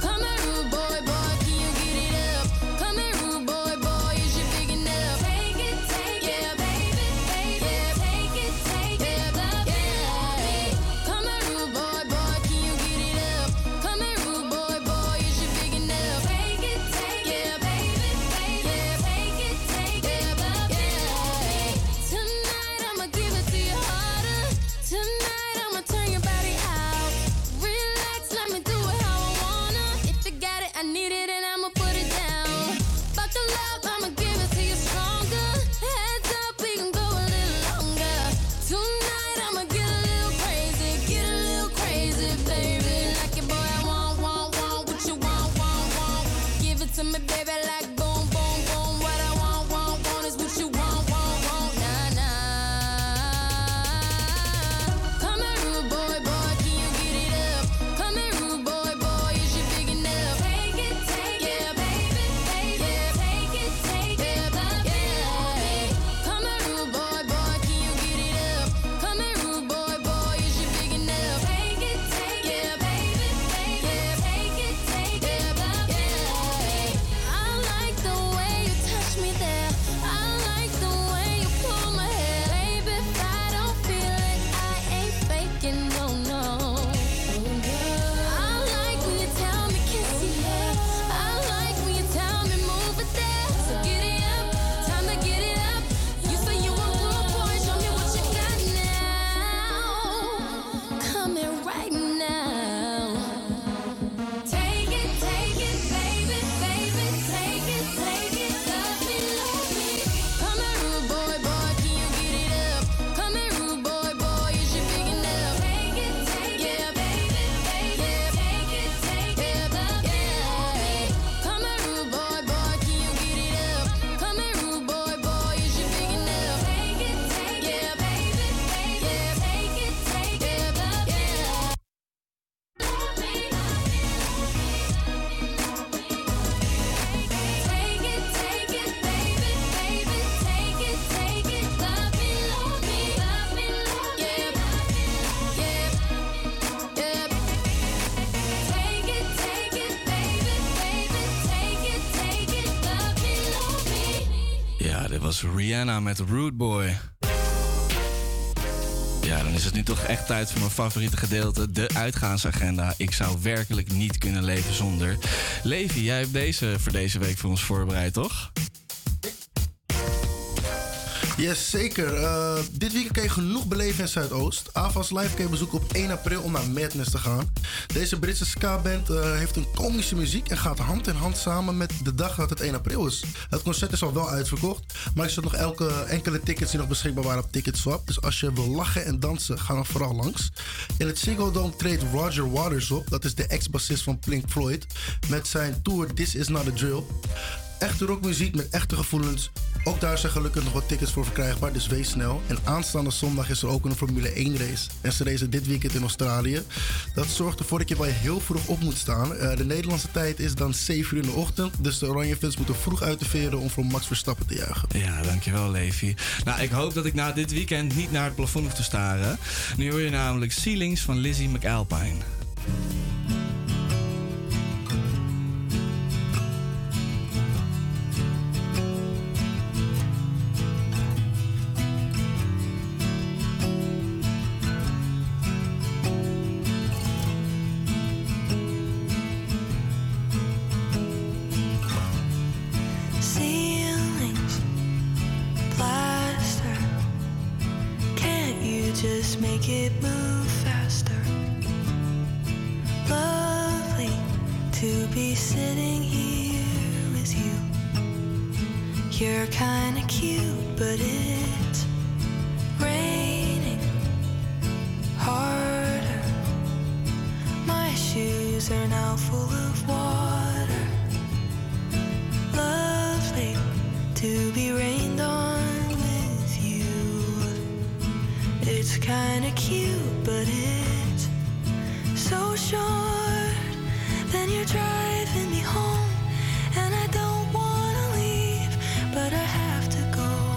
Come here, rude boy, boy, can you get it up? Come here, rude boy, boy, is you big enough? Take it, take yeah. it, baby, baby. Yeah. Take it, take yeah. it, love yeah. it, baby. Come here, rude boy, boy, can you get it up? Come here, rude boy, boy, is you big enough? Take it, take yeah. it, baby, baby. Yeah. Take it, take yeah. it, love yeah. it, baby. Tonight I'ma give it to you harder. Tonight I'ma turn your body out. Relax, let me do it how I wanna. If you got it, I need it, and I'ma put it down. Buckle up, I'ma give it to you stronger. Heads up, we can go a little longer. Tonight I'ma get a little crazy, get a little crazy, baby. Like your boy, I want, want, want what you want, want, want. Give it to me, baby, like boom, boom, boom. What I want, want, want is what you want, want, want. Nah, nah. Come here, rude boy, boy, can you get it up? Come here, rude boy, boy, is you big enough? Take it, take yeah. it, baby, baby. Yeah. Take it, take yeah. it, love yeah. it, baby. Come here, rude boy, boy, can you get it up? Come here, rude boy, boy, is you big enough? Take it, take yeah. it, baby, baby. Yeah. Take it, take yeah. it, love yeah. it, baby. I like the way you touch me there. I like the way you pull my hair. Baby, if I don't feel it, I ain't faking, no, no. I like when you tell me kiss your hair. I like when you tell me move it there. So get it up, time to get it up. You say you want good boy, show me what you got now. Come here right now. Take it, take it, baby, baby. Take it, take it, love me, love me. Come here, rude boy, boy, can you get it up? Come here, rude boy, boy, is you big enough? Take it, take yeah. it, baby, baby. Yeah. Take it, take yeah. it, love yeah. it, baby. Come here, rude boy, boy, can you get it up? Come here, rude boy, boy, is you big enough? Take it, take yeah. it, baby, baby. Yeah. Take it, take yeah. it, love yeah. it. Take it, take it, baby, baby. Take it, take it, love me, love me, love me, love me. Yeah, yeah, yeah. Take it, take it, baby, baby. Take it, take it, love me, love me. Ja, dit was Rihanna met Rude Boy. Ja, dan is het nu toch echt tijd voor mijn favoriete gedeelte, de uitgaansagenda. Ik zou werkelijk niet kunnen leven zonder. Levi, jij hebt deze voor deze week voor ons voorbereid, toch? Yes, zeker. Eh, dit weekend kan je genoeg beleven in Zuidoost. AFAS Live kan je bezoeken op één april om naar Madness te gaan. Deze Britse ska-band eh, heeft een komische muziek en gaat hand in hand samen met de dag dat het één april is. Het concert is al wel uitverkocht, maar er zijn nog elke, enkele tickets die nog beschikbaar waren op Ticketswap. Dus als je wil lachen en dansen, ga dan vooral langs. In het Ziggo Dome treedt Roger Waters op, dat is de ex-bassist van Pink Floyd, met zijn tour This Is Not A Drill. Echte rockmuziek met echte gevoelens. Ook daar zijn gelukkig nog wat tickets voor verkrijgbaar, dus wees snel. En aanstaande zondag is er ook een Formule één race. En ze racen dit weekend in Australië. Dat zorgt ervoor dat je wel heel vroeg op moet staan. Uh, de Nederlandse tijd is dan zeven uur in de ochtend. Dus de Oranjefans moeten vroeg uit de veren om voor Max Verstappen te juichen. Ja, dankjewel Levi. Nou, ik hoop dat ik na dit weekend niet naar het plafond hoef te staren. Nu hoor je namelijk Ceilings van Lizzie McAlpine. Ceilings, plaster. Can't you just make it move faster? Lovely to be sitting here with you. You're kinda cute, but it's raining harder. My shoes are now full of water. Lovely to be rained on with you. It's kinda cute, but it's so short. Then you're driving me home, and I don't wanna leave, but I have to go.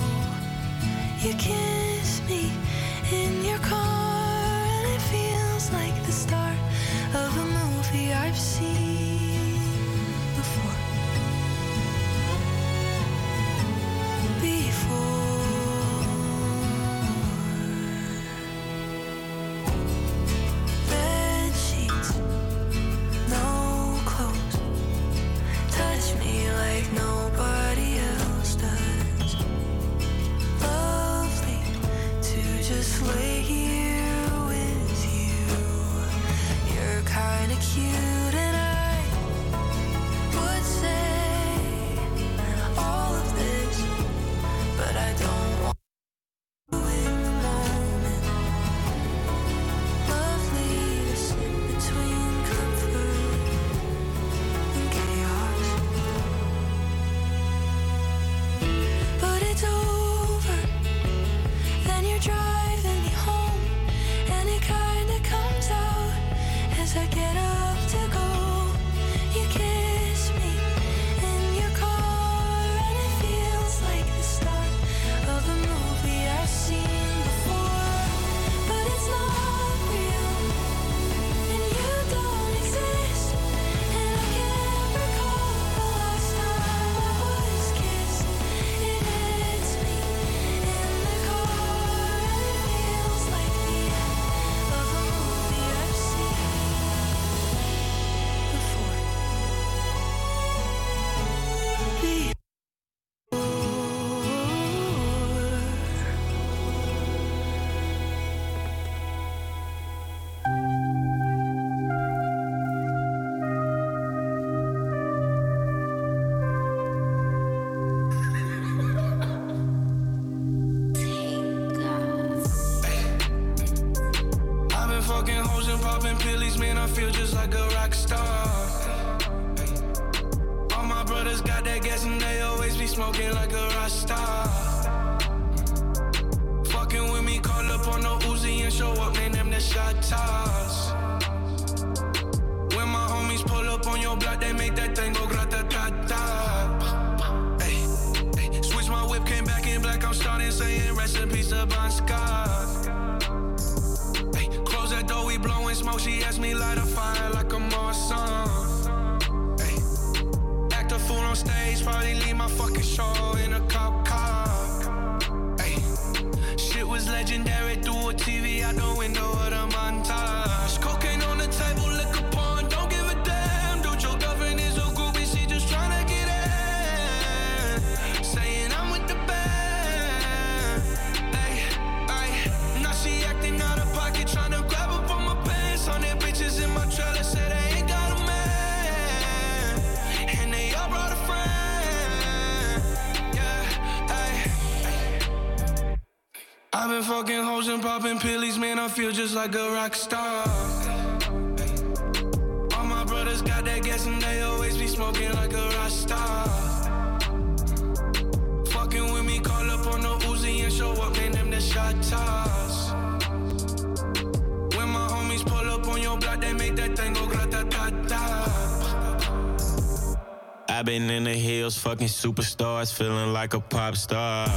I've been in the hills, fucking superstars, feeling like a pop star.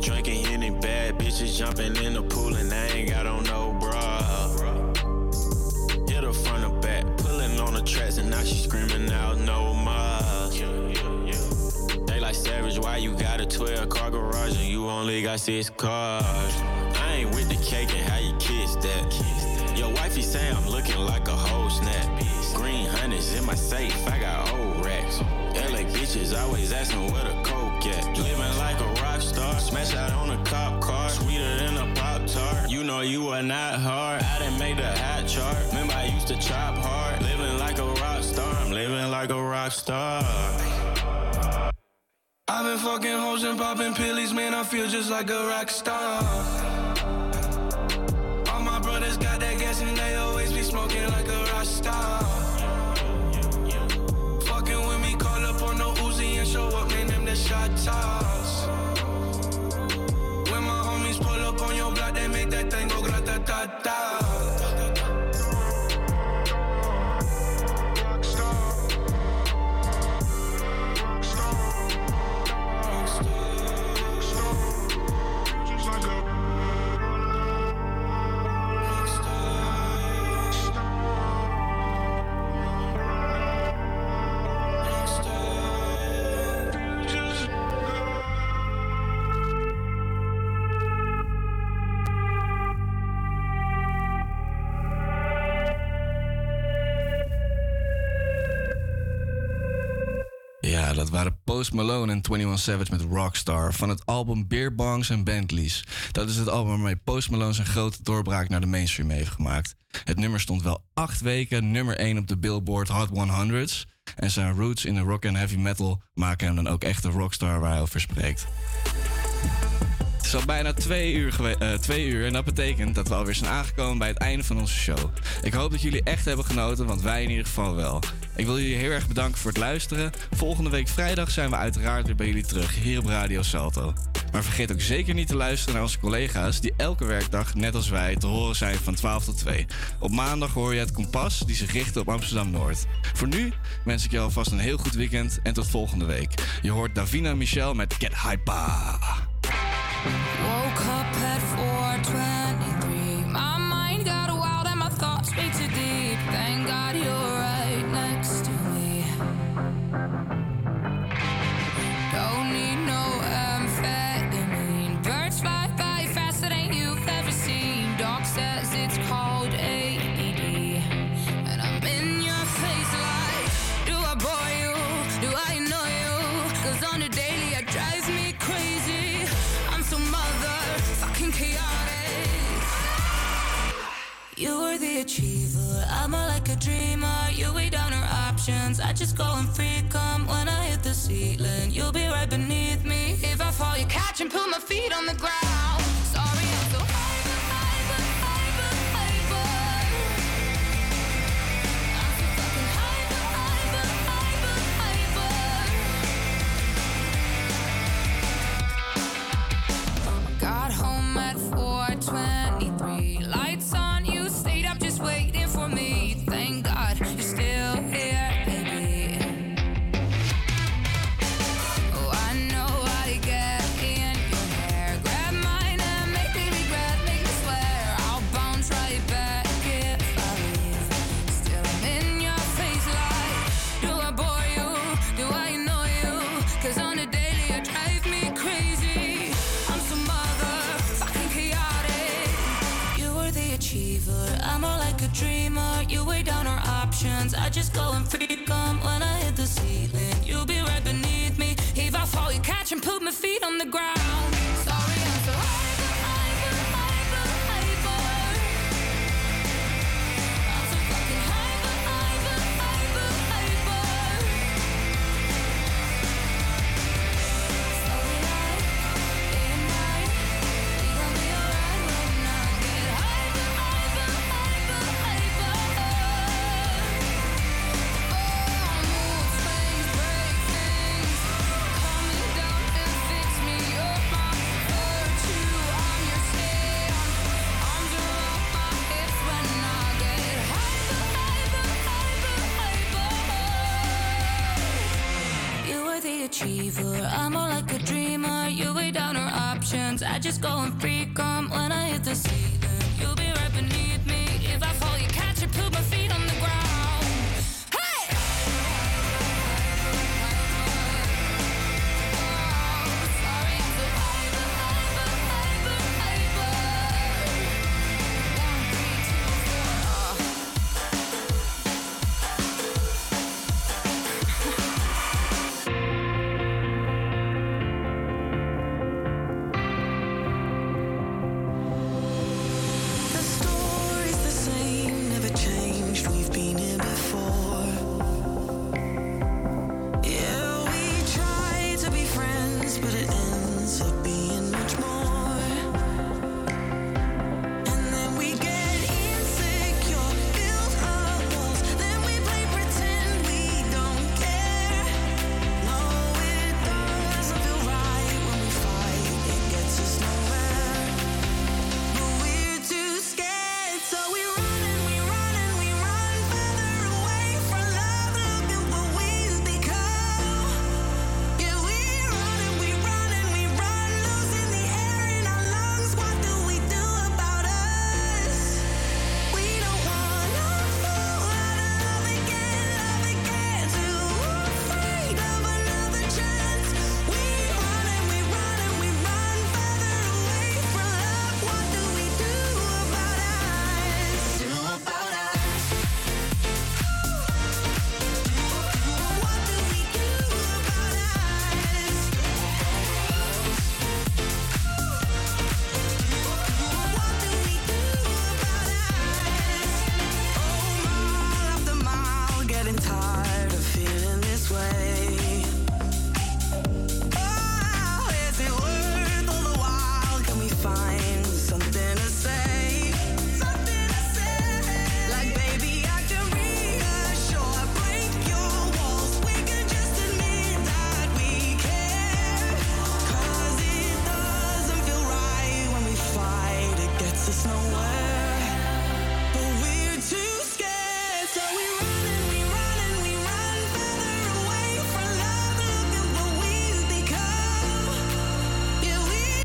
Drinking any bad bitches, jumping in the pool, and I ain't got on no bra. Hit her front or back, pulling on the tracks, and now she screaming out no more. They like savage, why you got a twelve car garage and you only got six cars? I ain't with the cake and how you kiss that. Your wifey say I'm looking like a whole snap. Green hundreds in my safe, I got old racks. L A bitches always asking where the coke at. Living like a rock star, smash out on a cop car. Sweeter than a Pop-Tart, you know you are not hard. I done made the hot chart, remember I used to chop hard. Living like a rock star, I'm living like a rock star. I've been fucking hoes and popping pillies, man, I feel just like a rock star. All my brothers got that gas and they always be smoking like a rock star. Show up, man, them the shot toss. When my homies pull up on your block, they make that thing go grata-ta-ta. Rockstar. Rockstar. Rockstar. dat waren Post Malone en twenty-one Savage met Rockstar van het album Beer Bongs en Bentleys. Dat is het album waarmee Post Malone zijn grote doorbraak naar de mainstream heeft gemaakt. Het nummer stond wel acht weken nummer één op de Billboard Hot honderd's. En zijn roots in de rock en heavy metal maken hem dan ook echt de rockstar waar hij over spreekt. Het is al bijna twee uur, gewe- uh, twee uur en dat betekent dat we alweer zijn aangekomen bij het einde van onze show. Ik hoop dat jullie echt hebben genoten, want wij in ieder geval wel. Ik wil jullie heel erg bedanken voor het luisteren. Volgende week vrijdag zijn we uiteraard weer bij jullie terug, hier op Radio Salto. Maar vergeet ook zeker niet te luisteren naar onze collega's die elke werkdag, net als wij, te horen zijn van twaalf tot twee. Op maandag hoor je het Kompas die zich richt op Amsterdam-Noord. Voor nu wens ik je alvast een heel goed weekend en tot volgende week. Je hoort Davina Michel met Get Hyper. Woke up at four twenty-three. My mind got wild and my thoughts way too deep. Thank God you're right next to me. Don't need no amphetamine. Birds fly by faster than you've ever seen. Doc says it's called A D D. And I'm in your face like, do I bore you? Do I annoy you? 'Cause on the daily it drives me crazy. You were the achiever, I'm more like a dreamer. You weigh down our options, I just go and free come. When I hit the ceiling, you'll be right beneath me. If I fall, you catch and put my feet on the ground. Sorry, I'm so hyper, hyper, hyper, hyper. I'm so fucking hyper, hyper, hyper, hyper. Got home at four twenty-three, lights on. Waiting for me, thank God you're still here, baby. Oh, I know how to get in your hair. Grab mine and make me regret, make me swear. I'll bounce right back if I leave. Still I'm in your face like, do I bore you? Do I annoy you? 'Cause on a daily you drive me crazy. I'm so motherfucking chaotic. You were the achiever, I'm all dreamer, you weigh down our options. I just go and freak them. When I hit the ceiling, you'll be right beneath me. If I fall, you catch and put my feet on the ground. Sorry, I'm so hyper, hyper, hyper, hyper. I'm so fucking hyper, hyper, hyper, hyper. Sorry, I ain't right. You gon' be alright when I get hyper, hyper, hyper. Achiever, I'm more like a dreamer. You weigh down our options. I just go and freak 'em when I hit the sea.